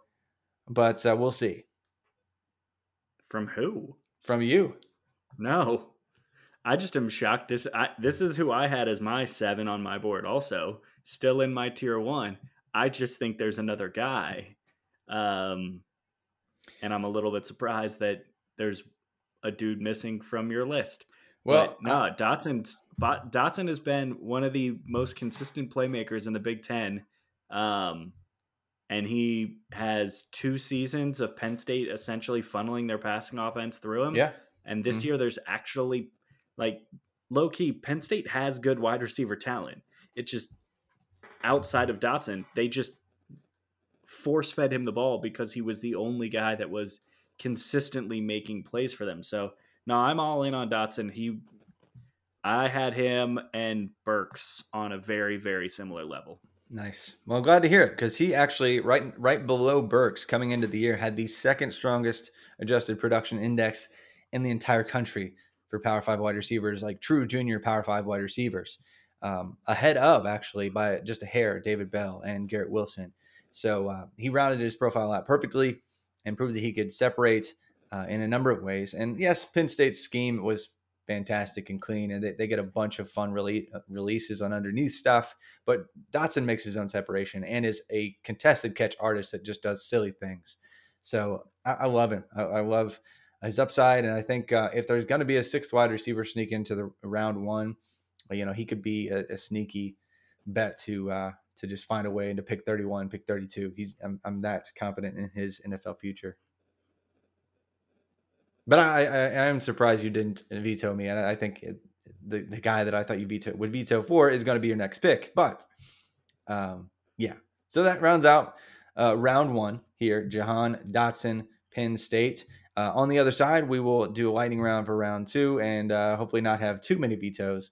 but we'll see. From who? From you? No. I just am shocked. This is who I had as my 7 on my board also, still in my tier 1. I just think there's another guy. And I'm a little bit surprised that there's a dude missing from your list. Well, Dotson has been one of the most consistent playmakers in the Big Ten. And he has 2 seasons of Penn State essentially funneling their passing offense through him. Yeah. And this year there's actually... Like, low-key, Penn State has good wide receiver talent. It's just, outside of Dotson, they just force-fed him the ball because he was the only guy that was consistently making plays for them. So, no, I'm all in on Dotson. I had him and Burks on a very, very similar level. Nice. Well, I'm glad to hear it because he actually, right below Burks coming into the year, had the second strongest adjusted production index in the entire country for Power 5 wide receivers, like true junior Power 5 wide receivers, ahead of, actually, by just a hair, David Bell and Garrett Wilson. So he rounded his profile out perfectly and proved that he could separate in a number of ways. And yes, Penn State's scheme was fantastic and clean, and they get a bunch of fun releases on underneath stuff, but Dotson makes his own separation and is a contested catch artist that just does silly things. So I love him. I love his upside, and I think if there's going to be a 6th wide receiver sneak into the round one, you know, he could be a sneaky bet to just find a way into pick 31, pick 32. I'm that confident in his NFL future. But I am surprised you didn't veto me, and I think the guy that I thought you would veto for is going to be your next pick. But yeah, so that rounds out round one here. Jahan Dotson, Penn State. On the other side, we will do a lightning round for round two and hopefully not have too many vetoes,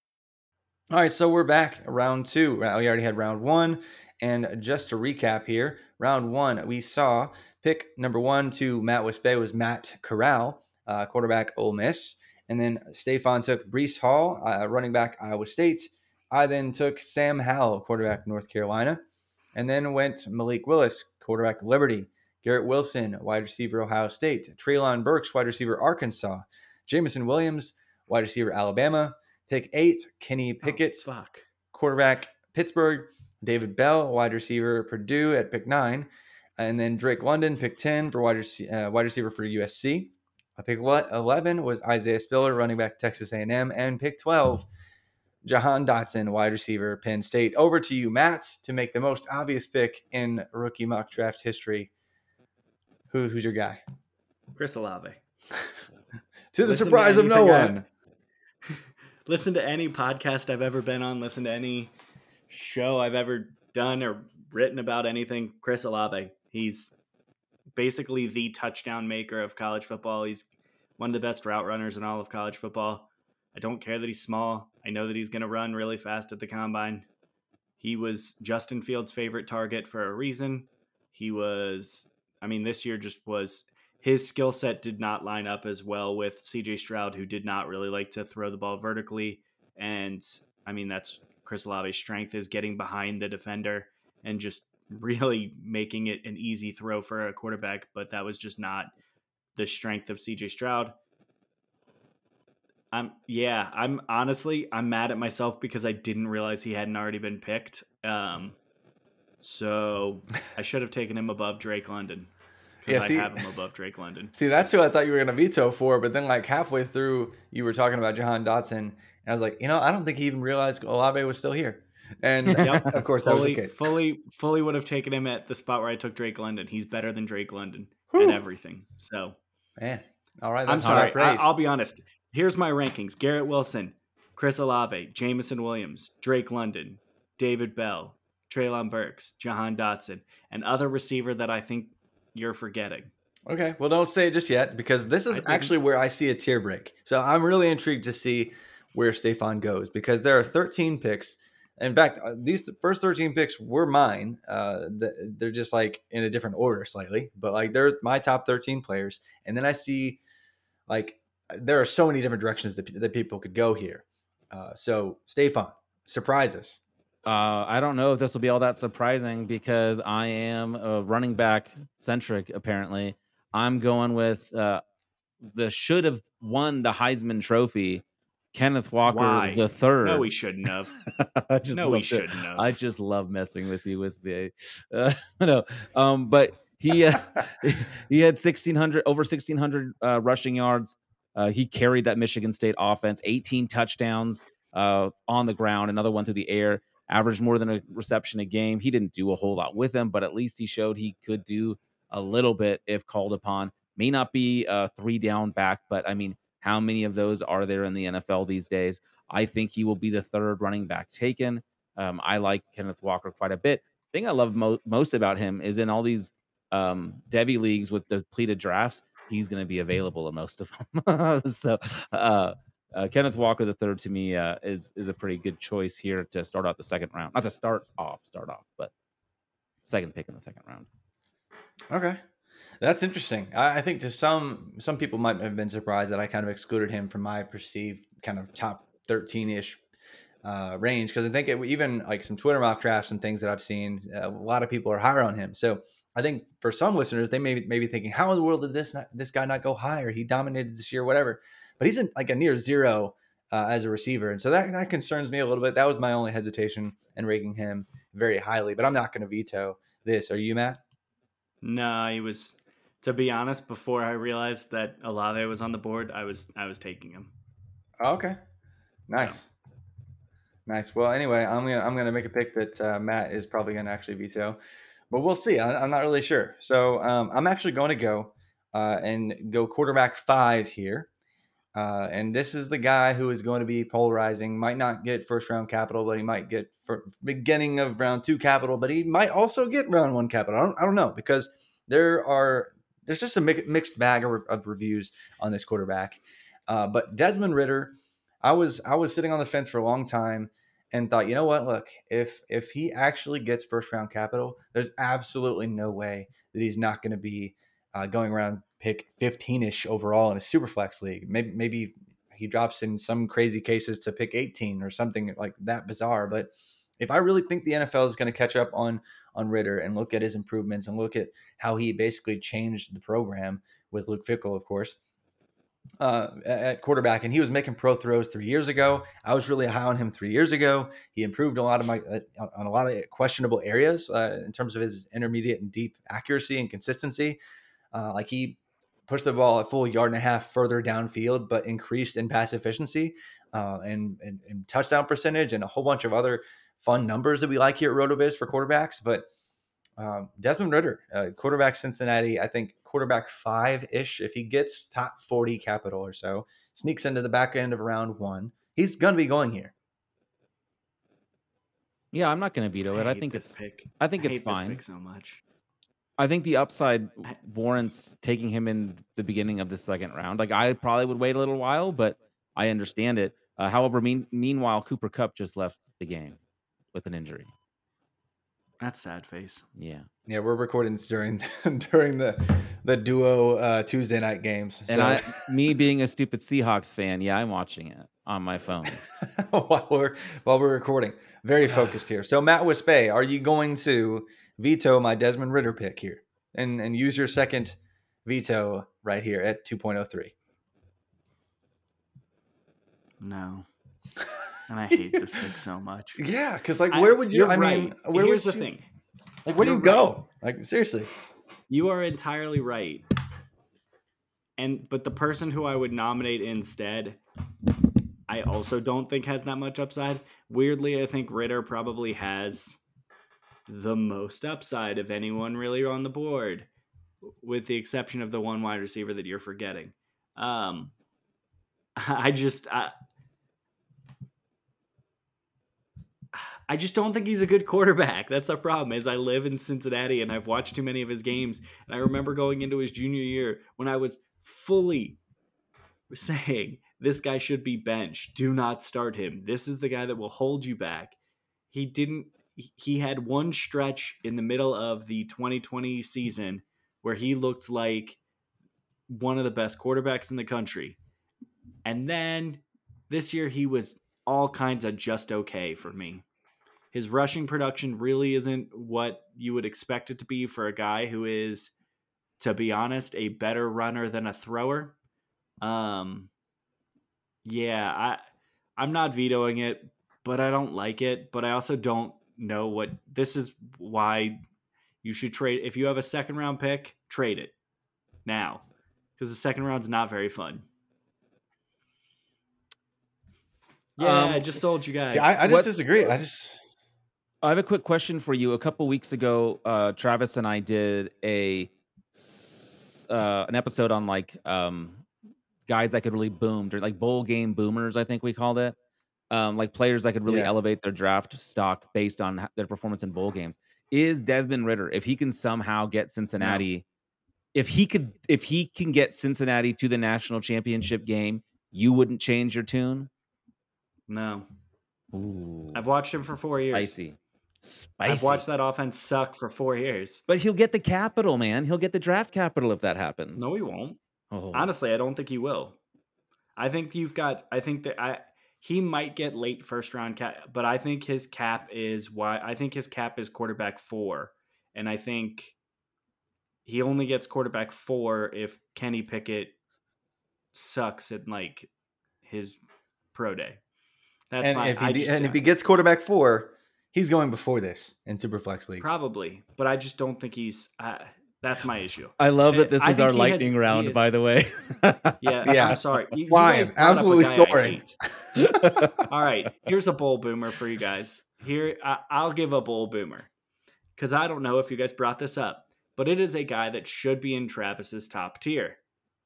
All right, so we're back, round two. We already had round one, and just to recap here, round one, we saw pick number 1 to Matt Wispe was Matt Corral, quarterback Ole Miss, and then Stephon took Breece Hall, running back Iowa State, I then took Sam Howell, quarterback of North Carolina, and then went Malik Willis, quarterback of Liberty, Garrett Wilson, wide receiver, Ohio State, Treylon Burks, wide receiver, Arkansas, Jameson Williams, wide receiver, Alabama, pick 8, Kenny Pickett, quarterback, Pittsburgh, David Bell, wide receiver, Purdue at pick 9, and then Drake London, pick 10 for wide receiver for USC. Pick 11 was Isaiah Spiller, running back, Texas A&M, and pick 12, Jahan Dotson, wide receiver, Penn State. Over to you, Matt, to make the most obvious pick in rookie mock draft history. Who's your guy? Chris Olave. To the surprise of no one. Listen to any podcast I've ever been on. Listen to any show I've ever done or written about anything. Chris Olave. He's basically the touchdown maker of college football. He's one of the best route runners in all of college football. I don't care that he's small. I know that he's going to run really fast at the combine. He was Justin Fields' favorite target for a reason. He was, this year just was, his skill set did not line up as well with CJ Stroud, who did not really like to throw the ball vertically. And that's Chris Olave's strength, is getting behind the defender and just really making it an easy throw for a quarterback. But that was just not the strength of CJ Stroud. I'm mad at myself because I didn't realize he hadn't already been picked. So I should have taken him above Drake London. Because I have him above Drake London. See, that's who I thought you were going to veto for. But then halfway through, you were talking about Jahan Dotson. And I was like, I don't think he even realized Olave was still here. And of course, that was the case. Fully would have taken him at the spot where I took Drake London. He's better than Drake London at everything. So, man. All right. That's high praise. I'll be honest. Here's my rankings. Garrett Wilson, Chris Olave, Jameson Williams, Drake London, David Bell, Treylon Burks, Jahan Dotson, and other receiver that I think you're forgetting. Okay. Well, don't say it just yet, because this is actually where I see a tier break. So I'm really intrigued to see where Stefan goes, because there are 13 picks. In fact, these first 13 picks were mine. They're just in a different order slightly, but they're my top 13 players. And then I see there are so many different directions that people could go here. So Stefan, surprise us. I don't know if this will be all that surprising, because I am a running back centric. Apparently I'm going with, the should have won the Heisman Trophy, Kenneth Walker III. No, he shouldn't have. I just love messing with you, Wispe. But he had 1,600 rushing yards. He carried that Michigan State offense, 18 touchdowns on the ground, another one through the air, averaged more than a reception a game. He didn't do a whole lot with them, but at least he showed he could do a little bit if called upon. May not be a 3-down back, but how many of those are there in the NFL these days? I think he will be the third running back taken. I like Kenneth Walker quite a bit. The thing I love most about him is in all these Devy leagues with depleted drafts, he's going to be available in most of them. So Kenneth Walker III to me is a pretty good choice here to start out the second round. Not to start off, but second pick in the second round. Okay. That's interesting. I think to some people might have been surprised that I kind of excluded him from my perceived kind of top 13-ish range, because I think even some Twitter mock drafts and things that I've seen, a lot of people are higher on him. So I think for some listeners, they may be thinking, how in the world did this guy not go higher? He dominated this year, whatever. But he's in a near zero as a receiver. And so that concerns me a little bit. That was my only hesitation in ranking him very highly. But I'm not going to veto this. Are you, Matt? No, he was, to be honest, before I realized that Olave was on the board, I was taking him. Okay. Nice. So. Nice. Well, anyway, I'm going to make a pick that Matt is probably going to actually veto. But we'll see. I'm not really sure. So I'm actually going to go and go quarterback 5 here. And this is the guy who is going to be polarizing. Might not get first round capital, but he might get beginning of round 2 capital, but he might also get round 1 capital. I don't know, because there's just a mixed bag of reviews on this quarterback. But Desmond Ridder, I was sitting on the fence for a long time. And thought, you know what? Look, if he actually gets first round capital, there's absolutely no way that he's not going to be going around pick 15-ish overall in a super flex league. Maybe He drops in some crazy cases to pick 18 or something like that bizarre. But if I really think the NFL is going to catch up on Ridder and look at his improvements and look at how he basically changed the program with Luke Fickell, of course, at quarterback, and he was making pro throws 3 years ago. I was really high on him 3 years ago. He improved on a lot of questionable areas in terms of his intermediate and deep accuracy and consistency. Like he pushed the ball a full 1.5 yards further downfield, but increased in pass efficiency and touchdown percentage and a whole bunch of other fun numbers that we like here at RotoViz for quarterbacks. But Desmond Ridder, quarterback Cincinnati, I think quarterback 5-ish. If he gets top 40 capital or so, sneaks into the back end of round 1, he's going to be going here. Yeah, I'm not going to veto it. I think it's fine. I hate this pick so much. I think the upside warrants taking him in the beginning of the second round. Like I probably would wait a little while, but I understand it. However, meanwhile, Cooper Kupp just left the game with an injury. That's sad face. Yeah. We're recording this during the duo Tuesday night games. So. And me being a stupid Seahawks fan, yeah, I'm watching it on my phone while we're recording. Very focused here. So Matt Wispe, are you going to veto my Desmond Ridder pick here and use your second veto right here at 2.03? No. And I hate this pick so much. Yeah, because like where would you thing. Like where do you go? Like seriously. You are entirely right. But the person who I would nominate instead, I also don't think has that much upside. Weirdly, I think Ridder probably has the most upside of anyone really on the board, with the exception of the one wide receiver that you're forgetting. I just don't think he's a good quarterback. That's the problem. Is I live in Cincinnati and I've watched too many of his games. And I remember going into his junior year when I was fully saying, this guy should be benched. Do not start him. This is the guy that will hold you back. He had one stretch in the middle of the 2020 season where he looked like one of the best quarterbacks in the country. And then this year he was all kinds of just okay for me. His rushing production really isn't what you would expect it to be for a guy who is, to be honest, a better runner than a thrower. I'm not vetoing it, but I don't like it. But I also don't know what this is. Why you should trade if you have a second round pick, trade it now, because the second round's not very fun. Yeah, I just told you guys. See, I just disagree. I have a quick question for you. A couple weeks ago, Travis and I did an episode on like guys that could really boom, like bowl game boomers, I think we called it. Like players that could really elevate their draft stock based on their performance in bowl games. Is Desmond Ridder, if he can somehow get Cincinnati, if he can get Cincinnati to the national championship game, you wouldn't change your tune? No. Ooh. I've watched him for 4 years. Spicy. I've watched that offense suck for 4 years. But he'll get the capital, man. He'll get the draft capital if that happens. No, he won't. Oh. Honestly, I don't think he will. He might get late first round cap, but I think his cap is quarterback 4. And I think he only gets quarterback 4 if Kenny Pickett sucks at like his pro day. That's and, if he, and if he gets quarterback 4, he's going before this in Superflex leagues. Probably, but I just don't think he's that's my issue. I love that this is our lightning round, by the way. Yeah. I'm sorry. Why? Absolutely sorry. All right. Here's a bowl boomer for you guys. Here, I'll give a bowl boomer because I don't know if you guys brought this up, but it is a guy that should be in Travis's top tier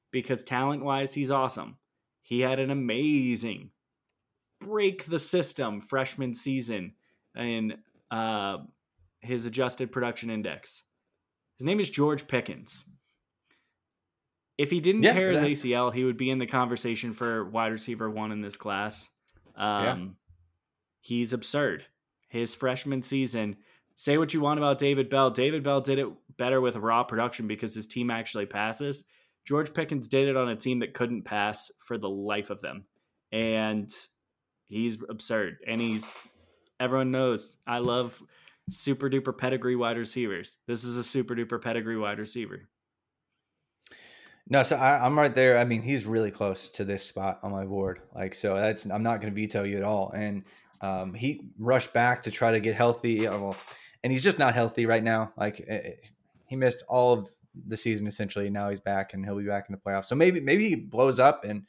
because talent-wise, he's awesome. He had an amazing break-the-system freshman season in his adjusted production index. His name is George Pickens. If he didn't tear his ACL, he would be in the conversation for wide receiver 1 in this class. He's absurd. His freshman season, say what you want about David Bell. David Bell did it better with raw production because his team actually passes. George Pickens did it on a team that couldn't pass for the life of them. and he's absurd. And everyone knows I love super duper pedigree wide receivers. This is a super duper pedigree wide receiver. No, so I'm right there. I mean, he's really close to this spot on my board. Like, so that's, I'm not going to veto you at all. And he rushed back to try to get healthy. And he's just not healthy right now. Like, he missed all of the season, essentially. Now he's back, and he'll be back in the playoffs. So maybe he blows up and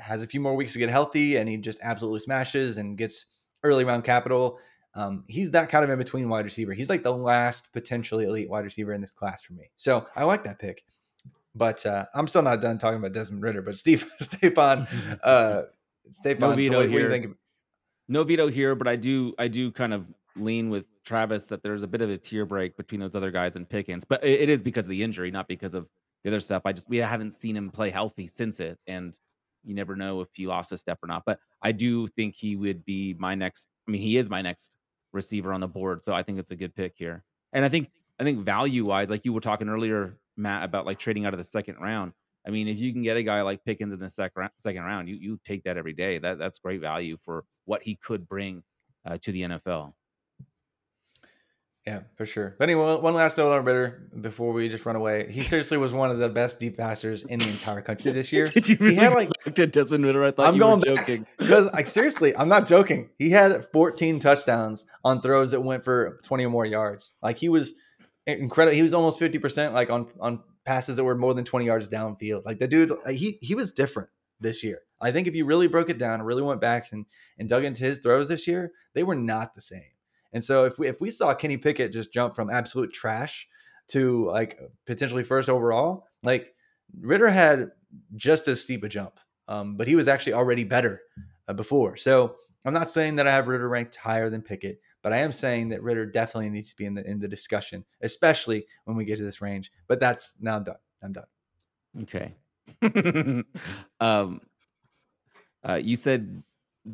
has a few more weeks to get healthy, and he just absolutely smashes and gets early round capital. He's that kind of in between wide receiver. He's like the last potentially elite wide receiver in this class for me. So I like that pick. But I'm still not done talking about Desmond Ridder. But Stephon, no veto here. No veto here, but I do kind of lean with Travis that there's a bit of a tier break between those other guys and Pickens. But it is because of the injury, not because of the other stuff. We haven't seen him play healthy since it, and you never know if he lost a step or not. But I do think he would be my next. I mean, he is my next receiver on the board, so I think it's a good pick here. And I think value wise, like you were talking earlier, Matt, about like trading out of the second round. I mean, if you can get a guy like Pickens in the second round, you take that every day. That's great value for what he could bring to the NFL. Yeah, for sure. But anyway, one last note on Ridder before we just run away. He seriously was one of the best deep passers in the entire country this year. Did you really have Desmond Ridder? I thought I'm going joking. Because seriously, I'm not joking. He had 14 touchdowns on throws that went for 20 or more yards. Like, he was incredible. He was almost 50% like on passes that were more than 20 yards downfield. Like, the dude, he was different this year. I think if you really broke it down, really went back and dug into his throws this year, they were not the same. And so if we saw Kenny Pickett just jump from absolute trash to like potentially first overall, like Ridder had just as steep a jump, but he was actually already better before. So I'm not saying that I have Ridder ranked higher than Pickett, but I am saying that Ridder definitely needs to be in the discussion, especially when we get to this range. But that's now done. I'm done. Okay. You said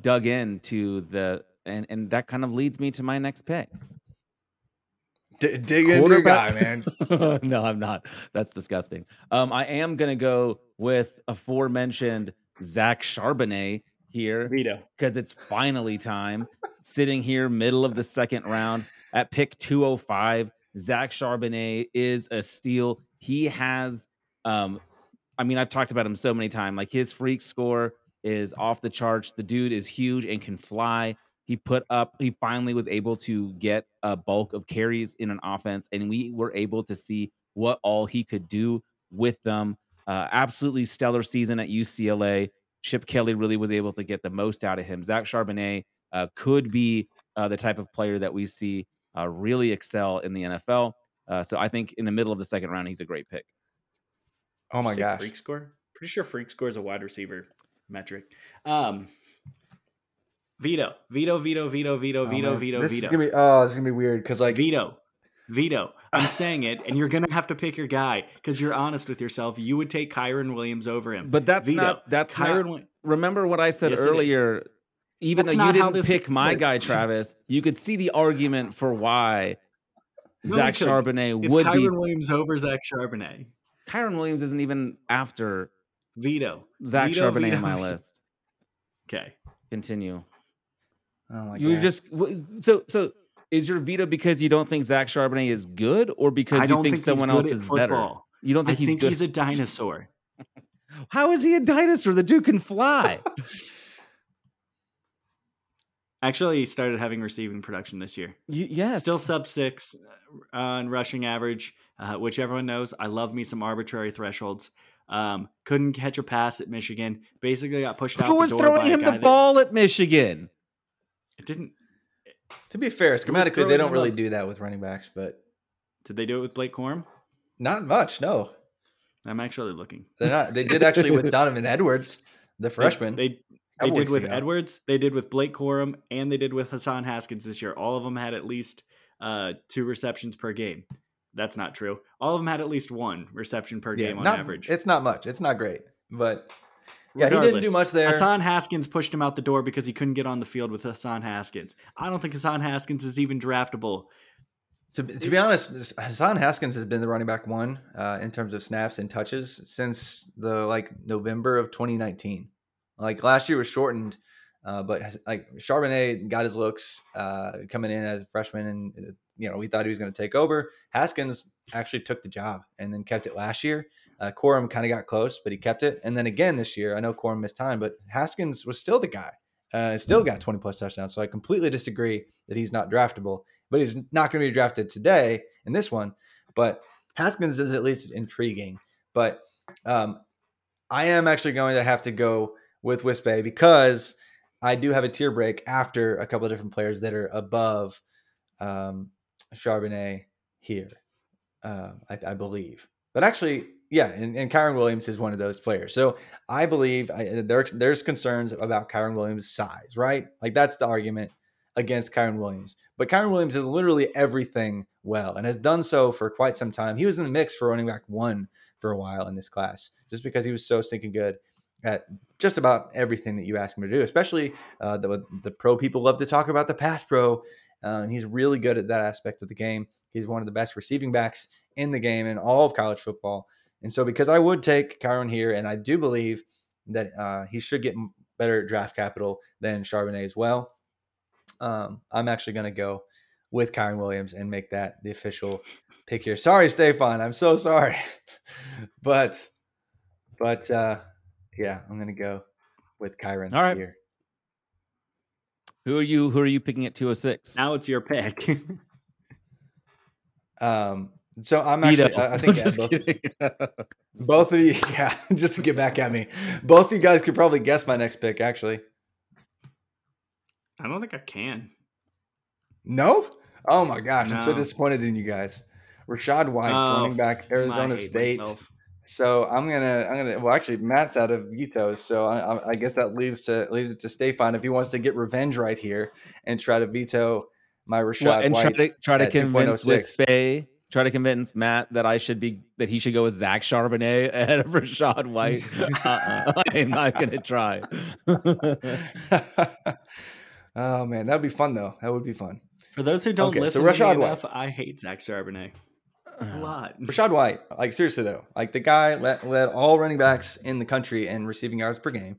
dug into the. And that kind of leads me to my next pick. Dig into your guy, man. No, I'm not. That's disgusting. I am going to go with aforementioned Zach Charbonnet here. Veto. Because it's finally time. Sitting here middle of the second round at pick 205. Zach Charbonnet is a steal. He has, I've talked about him so many times. Like, his freak score is off the charts. The dude is huge and can fly. He finally was able to get a bulk of carries in an offense, and we were able to see what all he could do with them. Absolutely stellar season at UCLA. Chip Kelly really was able to get the most out of him. Zach Charbonnet could be the type of player that we see really excel in the NFL. So I think in the middle of the second round, he's a great pick. Oh my gosh. Freak score? Pretty sure freak score is a wide receiver metric. Veto. This is gonna be weird because like veto. I'm saying it, and you're gonna have to pick your guy because you're honest with yourself. You would take Kyren Williams over him, but that's veto. Remember what I said earlier. Even though you didn't pick my guy, Travis, you could see the argument for why Zach Charbonnet would be Kyren Williams over Zach Charbonnet. Kyren Williams isn't even after veto Zach Charbonnet on my list. Okay, continue. Oh my God. So is your veto because you don't think Zach Charbonnet is good, or because you think someone else is better? You don't think he's good? He's a dinosaur. How is he a dinosaur? The dude can fly. Actually, he started having receiving production this year. Yes. Still sub six on rushing average, which everyone knows. I love me some arbitrary thresholds. Couldn't catch a pass at Michigan. Basically got pushed out. Who was throwing him the ball at Michigan? It didn't. To be fair, schematically, they don't really do that with running backs, but. Did they do it with Blake Corum? Not much, no. I'm actually looking. They did actually with Donovan Edwards, the freshman. They did with Edwards, they did with Blake Corum, and they did with Hassan Haskins this year. All of them had at least two receptions per game. That's not true. All of them had at least one reception per game on average. It's not much. It's not great, but. Yeah, he didn't do much there. Hassan Haskins pushed him out the door because he couldn't get on the field with Hassan Haskins. I don't think Hassan Haskins is even draftable. To be honest, Hassan Haskins has been the running back one in terms of snaps and touches since the November of 2019. Like last year was shortened, but like Charbonnet got his looks coming in as a freshman, and you know we thought he was going to take over. Haskins actually took the job and then kept it last year. Corum kind of got close, but he kept it. And then again this year, I know Corum missed time, but Haskins was still the guy. Still got 20 plus touchdowns. So I completely disagree that he's not draftable, but he's not going to be drafted today in this one. But Haskins is at least intriguing. But I am actually going to have to go with Wispe because I do have a tier break after a couple of different players that are above Charbonnet here, I believe. But actually, yeah, and Kyren Williams is one of those players. So I believe there's concerns about Kyren Williams' size, right? Like that's the argument against Kyren Williams. But Kyren Williams is literally everything well and has done so for quite some time. He was in the mix for running back one for a while in this class just because he was so stinking good at just about everything that you ask him to do, especially the pro people love to talk about the pass pro. And he's really good at that aspect of the game. He's one of the best receiving backs in the game in all of college football. And so because I would take Kyren here, and I do believe that he should get better draft capital than Charbonnet as well, I'm actually going to go with Kyren Williams and make that the official pick here. Sorry, Stefan. I'm so sorry. but yeah, I'm going to go with Kyren all right. here. Who are you picking at 206? Now it's your pick. So I'm actually, I think both of you, yeah, just to get back at me, both of you guys could probably guess my next pick, actually. I don't think I can. No? Oh my gosh. No. I'm so disappointed in you guys. Rachaad White, running back, Arizona State. Myself. So I'm gonna. Well, actually, Matt's out of Ethos, so I guess that leaves it to Stefan if he wants to get revenge right here and try to veto my Rachaad White and try to convince Wispe. Try to convince Matt that he should go with Zach Charbonnet ahead of Rachaad White. I'm not going to try. Oh man, that'd be fun though. That would be fun. For those who don't listen to me enough, I hate Zach Charbonnet a lot. Rachaad White, like seriously though, like the guy led all running backs in the country in receiving yards per game.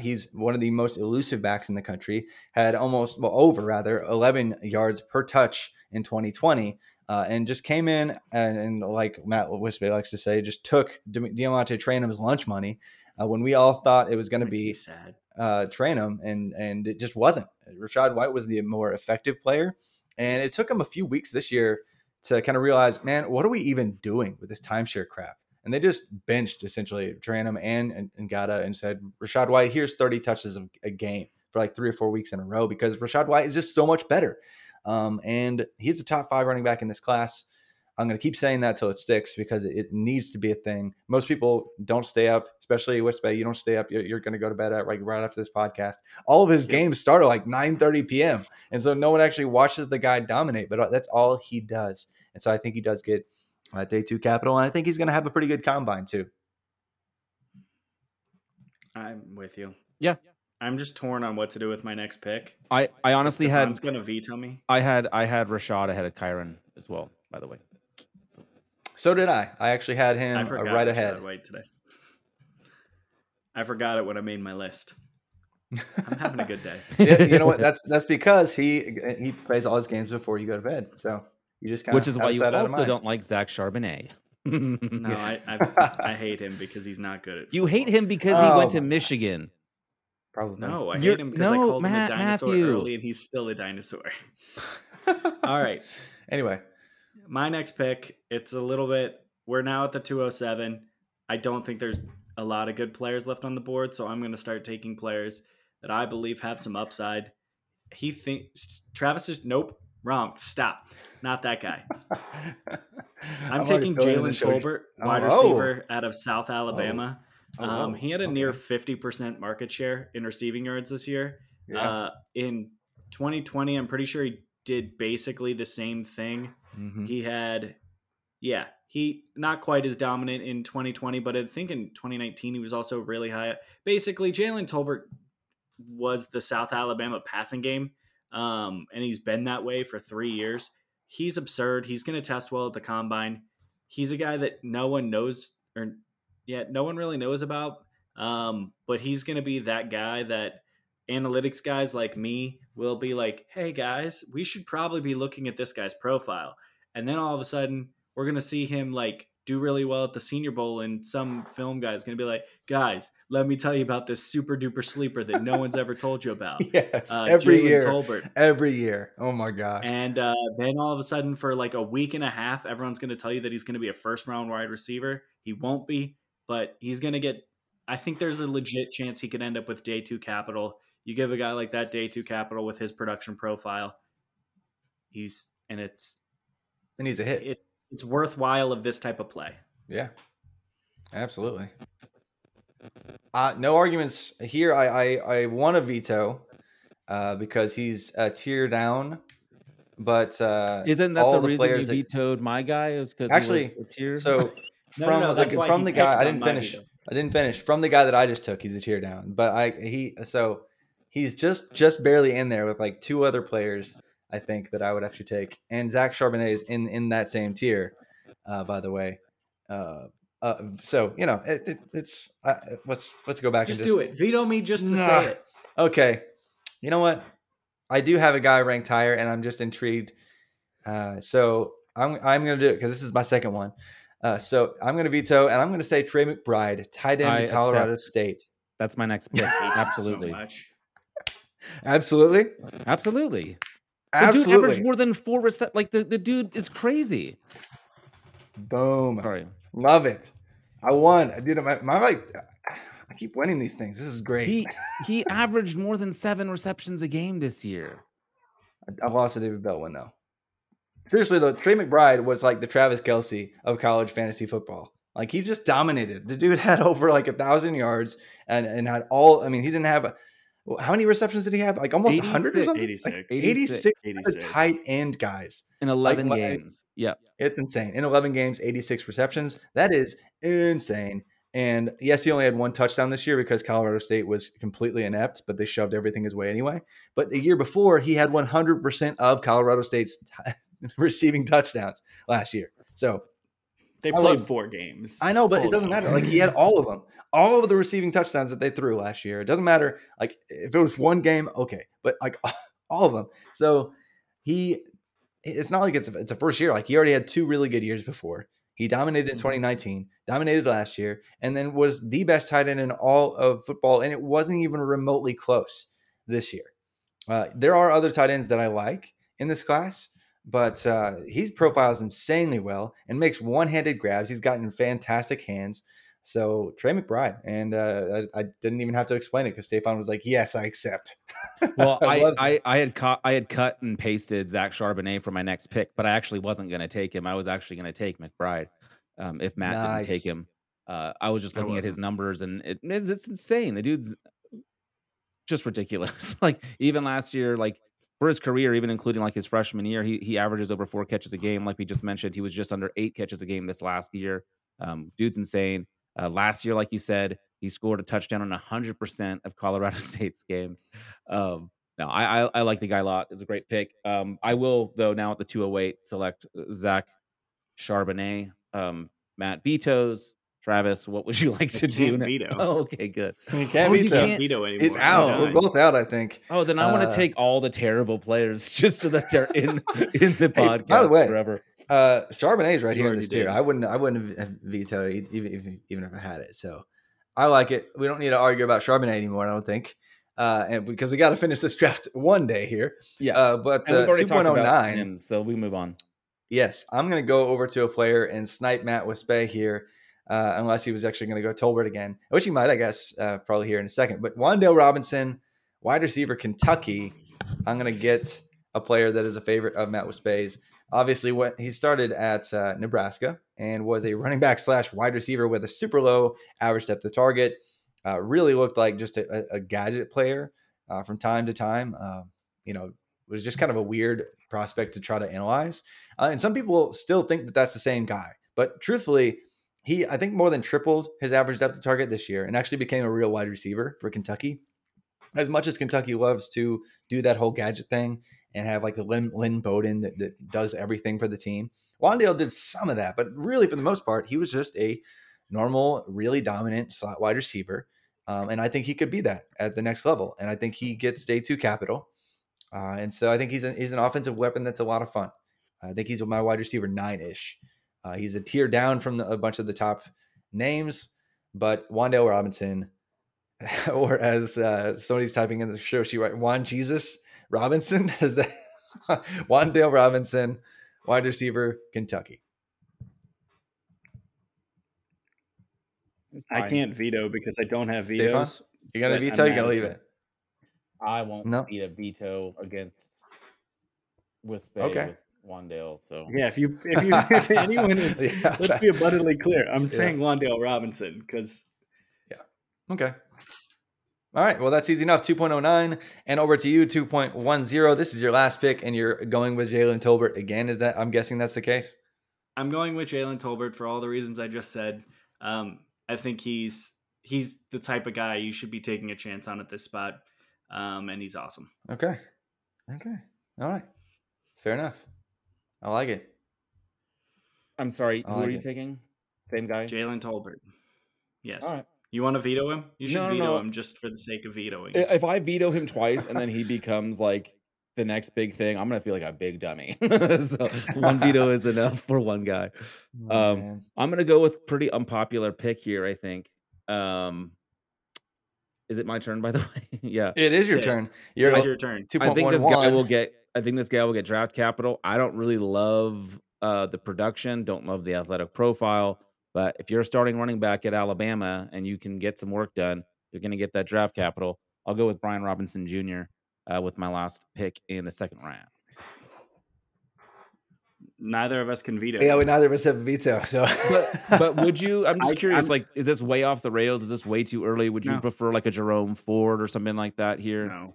He's one of the most elusive backs in the country. Had over 11 yards per touch in 2020. And just came in and like Matt Wispe likes to say, just took Diamante Traynham's lunch money when we all thought it was going to be sad. Traynham, and it just wasn't. Rachaad White was the more effective player, and it took him a few weeks this year to kind of realize, man, what are we even doing with this timeshare crap? And they just benched essentially Traynham and Gata and said, Rachaad White, here's 30 touches a game for like 3 or 4 weeks in a row because Rachaad White is just so much better. And he's a top 5 running back in this class. I'm going to keep saying that till it sticks because it needs to be a thing. Most people don't stay up, especially Wispe. You don't stay up. You're going to go to bed right after this podcast. All of his games start at like 9:30 p.m. And so no one actually watches the guy dominate, but that's all he does. And so I think he does get day 2 capital. And I think he's going to have a pretty good combine too. I'm with you. Yeah. I'm just torn on what to do with my next pick. I honestly had. Tom's gonna veto me. I had Rachaad ahead of Kyren as well. By the way, so did I. I actually had him right ahead. Wait today. I forgot it when I made my list. I'm having a good day. You know what? That's because he plays all his games before you go to bed. So you just kind of which is why you also don't like Zach Charbonnet. No, I hate him because he's not good at. You hate him because he went to Michigan. God. Probably. No, I hate him because I called him a dinosaur early, and he's still a dinosaur. All right. Anyway, my next pick, it's a little bit – we're now at the 207. I don't think there's a lot of good players left on the board, so I'm going to start taking players that I believe have some upside. He thinks – Travis is – nope, wrong, stop. Not that guy. I'm taking Jalen Tolbert, wide receiver out of South Alabama. He had a near 50% market share in receiving yards this year. Yeah. In 2020, I'm pretty sure he did basically the same thing. Mm-hmm. He not quite as dominant in 2020, but I think in 2019 he was also really high. Basically, Jalen Tolbert was the South Alabama passing game, and he's been that way for 3 years. He's absurd. He's going to test well at the combine. He's a guy that no one knows – no one really knows about. But he's going to be that guy that analytics guys like me will be like, hey, guys, we should probably be looking at this guy's profile. And then all of a sudden, we're going to see him like do really well at the Senior Bowl, and some film guy is going to be like, guys, let me tell you about this super duper sleeper that no one's ever told you about. Yes, every Jalen year. Tolbert. Every year. Oh, my gosh. And then all of a sudden for like a week and a half, everyone's going to tell you that he's going to be a first-round wide receiver. He won't be, but he's going to get – I think there's a legit chance he could end up with day two capital. You give a guy like that day two capital with his production profile, and he's a hit. It's worthwhile of this type of play. Yeah, absolutely. No arguments here. I want to veto because he's a tier down. But isn't that the reason you vetoed my guy? Is because actually he was a tier? So from the guy I didn't finish. Veto. I didn't finish from the guy that I just took. He's a tier down, but he's just barely in there with like two other players. I think that I would actually take, and Zach Charbonnet is in that same tier, by the way. So you know, it's let's go back. Just do it. Veto me just to say it. Okay. You know what? I do have a guy ranked higher, and I'm just intrigued. So I'm gonna do it because this is my second one. So I'm gonna veto, and I'm gonna say Trey McBride, tight end in Colorado State. That's my next pick. Absolutely. So much. Absolutely. The dude averaged more than 4 receptions. Like the dude is crazy. Boom. Sorry. Love it. I won. I did it. I keep winning these things. This is great. He averaged more than 7 receptions a game this year. I've lost to David Bell one though. Seriously though, Trey McBride was like the Travis Kelce of college fantasy football. Like he just dominated. The dude had over like 1,000 yards and had all. I mean, he didn't have a. How many receptions did he have? Like almost 100 or something? 86. Like 86 tight end guys. In 11 games. Yeah. It's insane. In 11 games, 86 receptions. That is insane. And yes, he only had 1 touchdown this year because Colorado State was completely inept, but they shoved everything his way anyway. But the year before, he had 100% of Colorado State's receiving touchdowns last year. So they played 4 games. I know, but it doesn't matter. Like he had all of them. All of the receiving touchdowns that they threw last year. It doesn't matter. Like if it was 1 game, okay, but like all of them. So it's not like it's a first year. Like he already had 2 really good years before. He dominated in 2019, dominated last year, and then was the best tight end in all of football. And it wasn't even remotely close this year. There are other tight ends that I like in this class, but he profiles insanely well and makes one-handed grabs. He's gotten fantastic hands. So Trey McBride, and I didn't even have to explain it because Stefan was like, "Yes, I accept." Well, I had cut and pasted Zach Charbonnet for my next pick, but I actually wasn't going to take him. I was actually going to take McBride if Matt didn't take him. I was just looking at his numbers, and it's insane. The dude's just ridiculous. Like even last year, like for his career, even including like his freshman year, he averages over 4 catches a game. Like we just mentioned, he was just under 8 catches a game this last year. Dude's insane. Last year, like you said, he scored a touchdown on 100% of Colorado State's games. I like the guy a lot. It's a great pick. I will, though, now at the 208, select Zach Charbonnet. Matt vetoes. Travis, what would you like to do? Veto. Oh, okay, good. You can't veto anymore. It's out. No. We're both out, I think. Oh, then I want to take all the terrible players just so that they're in the podcast by the way, forever. Charbonnet's right here in this tier. I wouldn't have vetoed it even if I had it. So I like it. We don't need to argue about Charbonnet anymore, I don't think. And because we got to finish this draft one day here. Yeah. But 2.09. So we move on. Yes. I'm going to go over to a player and snipe Matt Wispe here. Unless he was actually going to go Tolbert again, which he might, I guess, probably here in a second, but Wan'Dale Robinson, wide receiver, Kentucky. I'm going to get a player that is a favorite of Matt Wispe's. Obviously, what he started at Nebraska and was a running back / wide receiver with a super low average depth of target. Really looked like just a gadget player from time to time. Was just kind of a weird prospect to try to analyze. And some people still think that that's the same guy. But truthfully, he I think more than tripled his average depth of target this year and actually became a real wide receiver for Kentucky. As much as Kentucky loves to do that whole gadget thing, and have like the Lynn Bowden that does everything for the team. Wan'Dale did some of that, but really for the most part, he was just a normal, really dominant slot wide receiver And I think he could be that at the next level. And I think he gets day two capital. And so I think he's an offensive weapon that's a lot of fun. I think he's my wide receiver 9-ish. He's a tier down from a bunch of the top names, but Wan'Dale Robinson, or as somebody's typing in the show, she writes, Juan Jesus Robinson. Is that Wan'Dale Robinson, wide receiver, Kentucky? I can't veto because I don't have vetoes. You're going to veto, you're going to leave it. I won't need a veto against Wispe with Wan'Dale. So yeah, if you if anyone is, let's be abundantly clear. I'm saying Wan'Dale Robinson because okay. All right. Well, that's easy enough. 2.09 and over to you. 2.10. This is your last pick, and you're going with Jalen Tolbert again. Is that? I'm guessing that's the case. I'm going with Jalen Tolbert for all the reasons I just said. I think he's the type of guy you should be taking a chance on at this spot. And he's awesome. Okay. All right. Fair enough. I like it. I'm sorry. Who are you taking? Same guy? Jalen Tolbert. Yes. All right. You want to veto him? You should veto him just for the sake of vetoing. If I veto him twice and then he becomes like the next big thing, I'm going to feel like a big dummy. So one veto is enough for one guy. I'm going to go with pretty unpopular pick here, I think. Is it my turn, by the way? Yeah. It is your turn. It is your turn. I think this guy will get draft capital. I don't really love the production, don't love the athletic profile, but if you're starting running back at Alabama and you can get some work done, you're going to get that draft capital. I'll go with Brian Robinson Jr. With my last pick in the second round. Neither of us can veto. Yeah, neither of us have veto. So, but would you? I'm just curious. Is this way off the rails? Is this way too early? Would you prefer like a Jerome Ford or something like that here? No,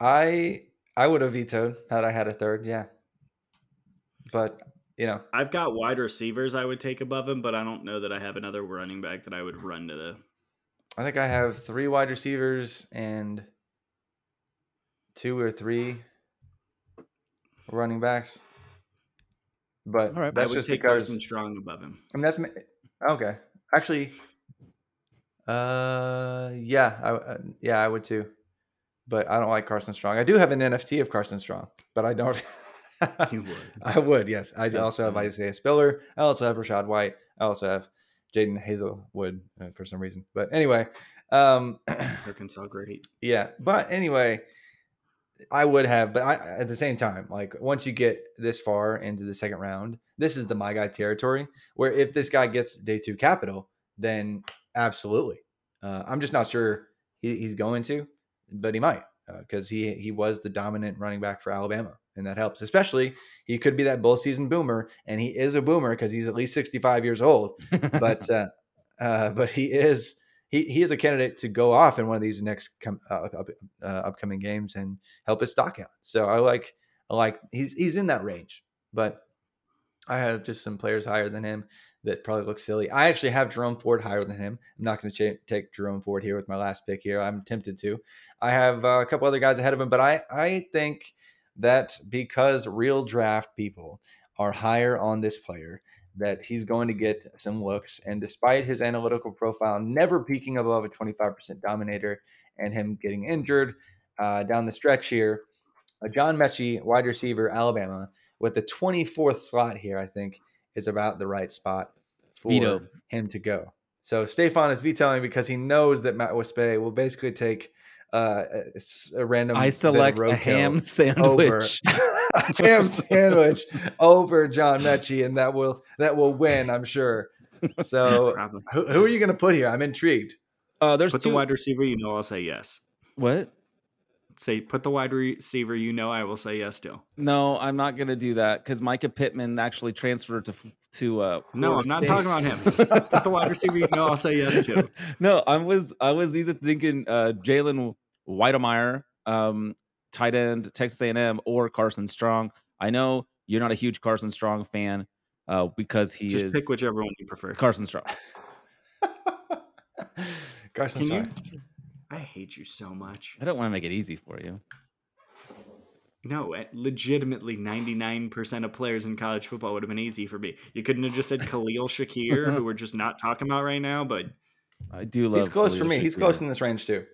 I would have vetoed had I had a third. Yeah, but I've got wide receivers I would take above him, but I don't know that I have another running back that I would run to the. I think I have 3 wide receivers and 2 or 3 running backs. But all right, that's just take Carson Strong above him. I mean, that's okay. Actually, I would too. But I don't like Carson Strong. I do have an NFT of Carson Strong, but I don't. You would. I would, yes. I also have Isaiah Spiller. I also have Rachaad White. I also have Jaden Hazelwood for some reason. But anyway, Arkansas great. Yeah, but anyway. I would have, but at the same time, like once you get this far into the second round, this is the my guy territory where if this guy gets day two capital, then absolutely. I'm just not sure he's going to, but he might because he was the dominant running back for Alabama, and that helps. Especially he could be that bull season boomer, and he is a boomer because he's at least 65 years old. but he is a candidate to go off in one of these next upcoming games and help his stock out. So I like he's in that range, but I have just some players higher than him that probably look silly. I actually have Jerome Ford higher than him. I'm not going to take Jerome Ford here with my last pick here. I'm tempted to. I have a couple other guys ahead of him, but I think that because real draft people are higher on this player, that he's going to get some looks. And despite his analytical profile never peaking above a 25% dominator and him getting injured down the stretch here, John Metchie, wide receiver, Alabama, with the 24th slot here, I think, is about the right spot for him to go. So Stefan is vetoing because he knows that Matt Wispe will basically take a random ham sandwich over John Metchie, and that will win, I'm sure. So who are you going to put here? I'm intrigued. There's put the wide receiver, I'll say yes. What? Say put the wide receiver, I will say yes to. No, I'm not going to do that because Micah Pittman actually transferred to no, I'm not talking about him. Put the wide receiver, I'll say yes to. No, I was either thinking Jalen Weidemeyer, tight end, Texas A&M, or Carson Strong. I know you're not a huge Carson Strong fan because he just is. Just pick whichever one you prefer. Carson Strong. Carson Strong. I hate you so much. I don't want to make it easy for you. No, legitimately 99% of players in college football would have been easy for me. You couldn't have just said Khalil Shakir, who we're just not talking about right now, but I do love. He's close for me. He's close in this range too.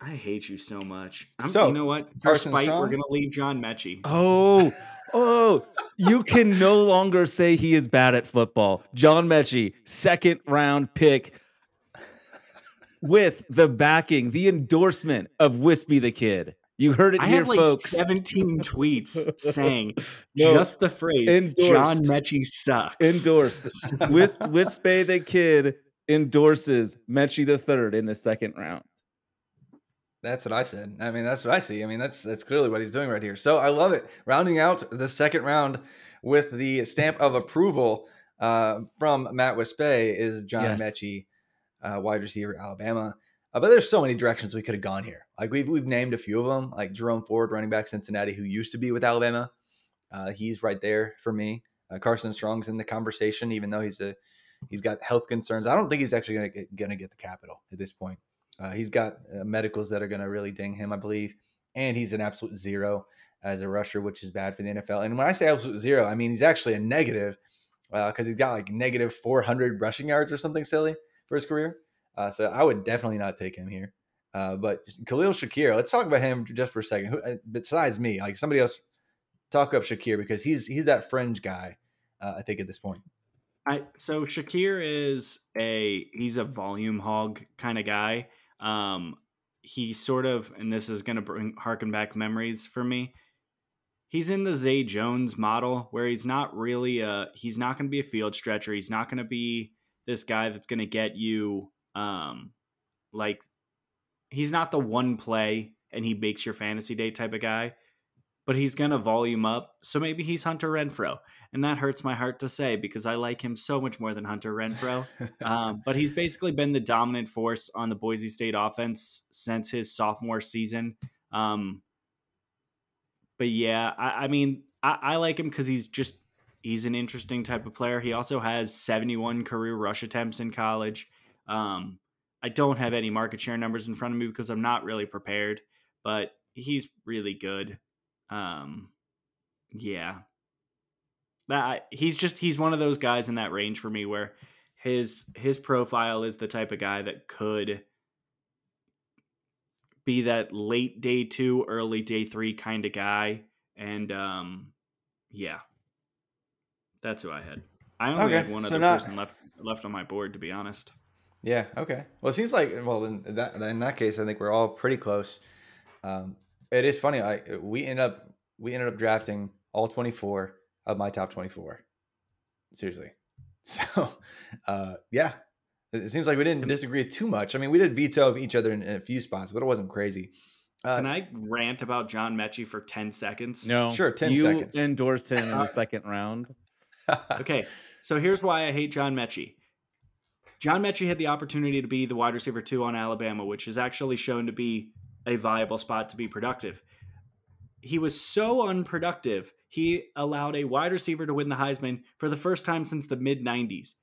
I hate you so much. So, you know what? For spite, we're going to leave John Metchie. Oh, you can no longer say he is bad at football. John Metchie, second round pick with the backing, the endorsement of Wispe the Kid. You heard it here, folks. I have like 17 tweets saying just the phrase, endorsed. John Metchie sucks. Endorsed. Wispe the Kid endorses Metchie the Third in the second round. That's what I said. I mean, that's what I see. I mean, that's clearly what he's doing right here. So I love it. Rounding out the second round with the stamp of approval from Matt Wispe is John Metchie, wide receiver, Alabama. But there's so many directions we could have gone here. Like we've named a few of them, like Jerome Ford, running back, Cincinnati, who used to be with Alabama. He's right there for me. Carson Strong's in the conversation, even though he's got health concerns. I don't think he's actually going to get the capital at this point. He's got medicals that are going to really ding him, I believe. And he's an absolute zero as a rusher, which is bad for the NFL. And when I say absolute zero, I mean, he's actually a negative because he's got like negative 400 rushing yards or something silly for his career. So I would definitely not take him here. But Khalil Shakir, let's talk about him just for a second. Who, besides me, like somebody else, talk up Shakir because he's that fringe guy, I think, at this point. So Shakir is he's a volume hog kind of guy. He sort of, and this is going to harken back memories for me. He's in the Zay Jones model where he's not really he's not going to be a field stretcher. He's not going to be this guy that's going to get you, like he's not the one play and he makes your fantasy day type of guy, but he's going to volume up. So maybe he's Hunter Renfrow, and that hurts my heart to say because I like him so much more than Hunter Renfrow. But he's basically been the dominant force on the Boise State offense since his sophomore season. But yeah, I mean, I like him because he's an interesting type of player. He also has 71 career rush attempts in college. I don't have any market share numbers in front of me because I'm not really prepared, but he's really good. He's one of those guys in that range for me where his profile is the type of guy that could be that late day 2, early day 3 kind of guy. And, that's who I had. I only had one other person left on my board, to be honest. Yeah. Okay. Well, it seems like, in that case, I think we're all pretty close. It is funny. We ended up drafting all 24 of my top 24. Seriously. So, it seems like we didn't disagree too much. I mean, we did veto of each other in a few spots, but it wasn't crazy. Can I rant about John Metchie for 10 seconds? No, sure. 10 seconds. You endorsed him in the second round. Okay. So here's why I hate John Metchie. John Metchie had the opportunity to be the wide receiver 2 on Alabama, which is actually shown to be a viable spot to be productive. He was so unproductive, he allowed a wide receiver to win the Heisman for the first time since the mid-90s.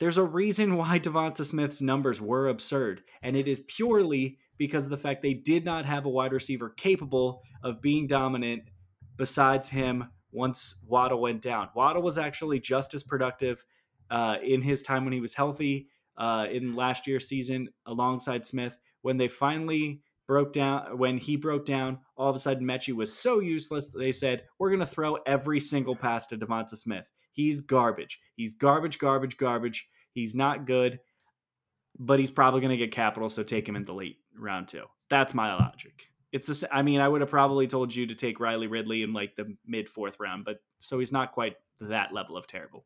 There's a reason why Devonta Smith's numbers were absurd, and it is purely because of the fact they did not have a wide receiver capable of being dominant besides him once Waddle went down. Waddle was actually just as productive in his time when he was healthy in last year's season alongside Smith. When they finally broke down, all of a sudden Metchie was so useless that they said, we're going to throw every single pass to Devonta Smith. He's garbage. He's garbage. He's not good, but he's probably going to get capital, so take him in the late round 2. That's my logic. I would have probably told you to take Riley Ridley in like the mid-4th round, but so he's not quite that level of terrible.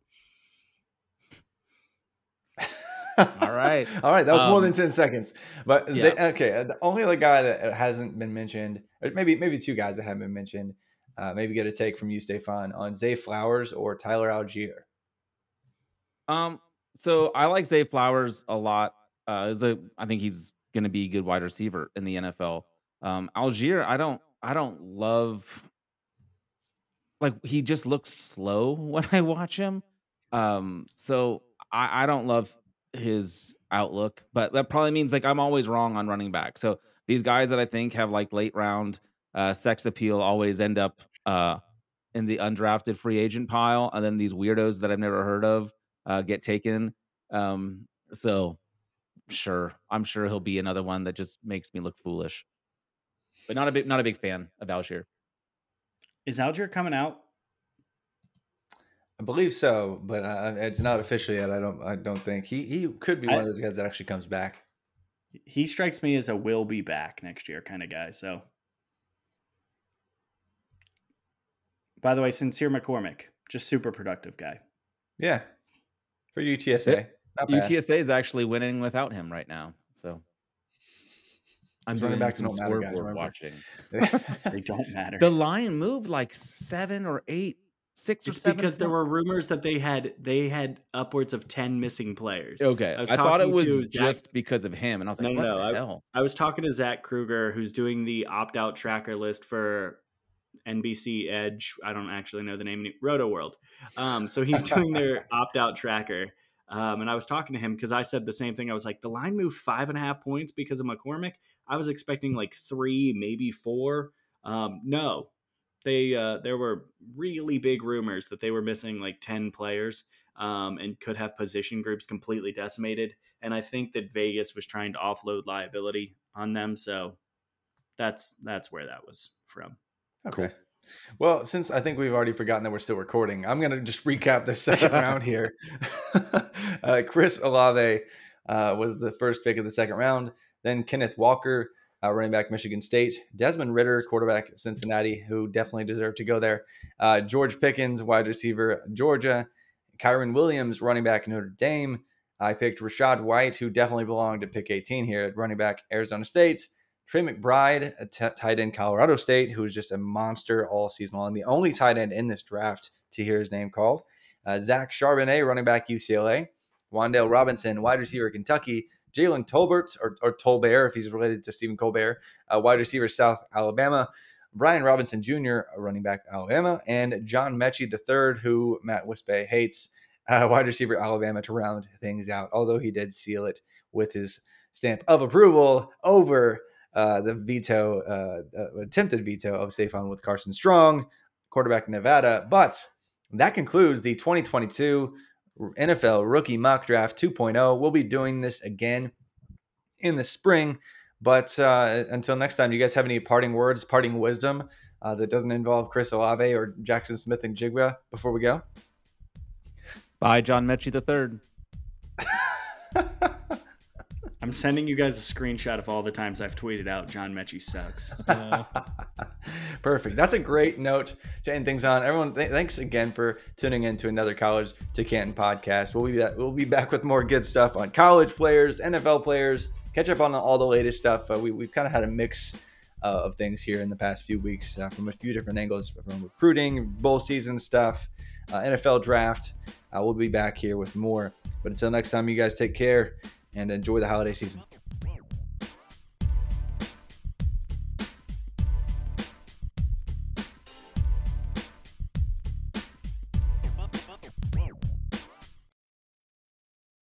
All right. That was more than 10 seconds. But the only other guy that hasn't been mentioned, or maybe two guys that haven't been mentioned, maybe get a take from you, Stefan, on Zay Flowers or Tyler Algier. So I like Zay Flowers a lot. I think he's going to be a good wide receiver in the NFL. Algier, I don't love. Like he just looks slow when I watch him. So I don't love his outlook, but that probably means like I'm always wrong on running back. So these guys that I think have like late round sex appeal always end up in the undrafted free agent pile, and then these weirdos that I've never heard of get taken. So sure, I'm sure he'll be another one that just makes me look foolish. But not a big fan of Algier. Is Algier coming out? I believe so, but it's not official yet. I don't think he could be one of those guys that actually comes back. He strikes me as a will be back next year kind of guy. So, by the way, Sincere McCormick, just super productive guy. Yeah, for UTSA. UTSA is actually winning without him right now. So, I'm running back to no matter guys. We're watching. They don't matter. The line moved like 6 or 7 because there were rumors that they had upwards of 10 missing players. Okay, I thought it was just because of him, and I was like, what the hell? I was talking to Zach Kruger, who's doing the opt-out tracker list for NBC Edge. I don't actually know the name. RotoWorld. So he's doing their opt-out tracker, and I was talking to him because I said the same thing. I was like, the line moved 5.5 points because of McCormick. I was expecting like 3, maybe 4. No. There were really big rumors that they were missing like 10 players and could have position groups completely decimated. And I think that Vegas was trying to offload liability on them. So that's where that was from. Okay. Cool. Well, since I think we've already forgotten that we're still recording, I'm going to just recap the second round here. Chris Olave was the first pick of the second round. Then Kenneth Walker, running back, Michigan State. Desmond Ridder, quarterback, Cincinnati, who definitely deserved to go there. George Pickens, wide receiver, Georgia. Kyren Williams, running back, Notre Dame. I picked Rachaad White, who definitely belonged to pick 18 here at running back, Arizona State. Trey McBride, a tight end, Colorado State, who is just a monster all season long. The only tight end in this draft to hear his name called. Zach Charbonnet, running back, UCLA. Wan'Dale Robinson, wide receiver, Kentucky. Jalen Tolbert, or Tolbert, if he's related to Stephen Colbert, wide receiver, South Alabama. Brian Robinson Jr., running back, Alabama. And John Metchie III, who Matt Wispe hates, wide receiver, Alabama, to round things out, although he did seal it with his stamp of approval over the veto, attempted veto of Stephon with Carson Strong, quarterback, Nevada. But that concludes the 2022 NFL Rookie Mock Draft 2.0. We'll be doing this again in the spring, but until next time, do you guys have any parting words, parting wisdom that doesn't involve Chris Olave or Jaxon Smith-Njigba before we go? Bye, John Metchie III. I'm sending you guys a screenshot of all the times I've tweeted out John Metchie sucks. Perfect. That's a great note to end things on. Everyone, thanks again for tuning in to another College to Canton podcast. We'll be back with more good stuff on college players, NFL players, catch up on all the latest stuff. We've kind of had a mix of things here in the past few weeks from a few different angles, from recruiting, bowl season stuff, NFL draft. We'll be back here with more. But until next time, you guys take care and enjoy the holiday season.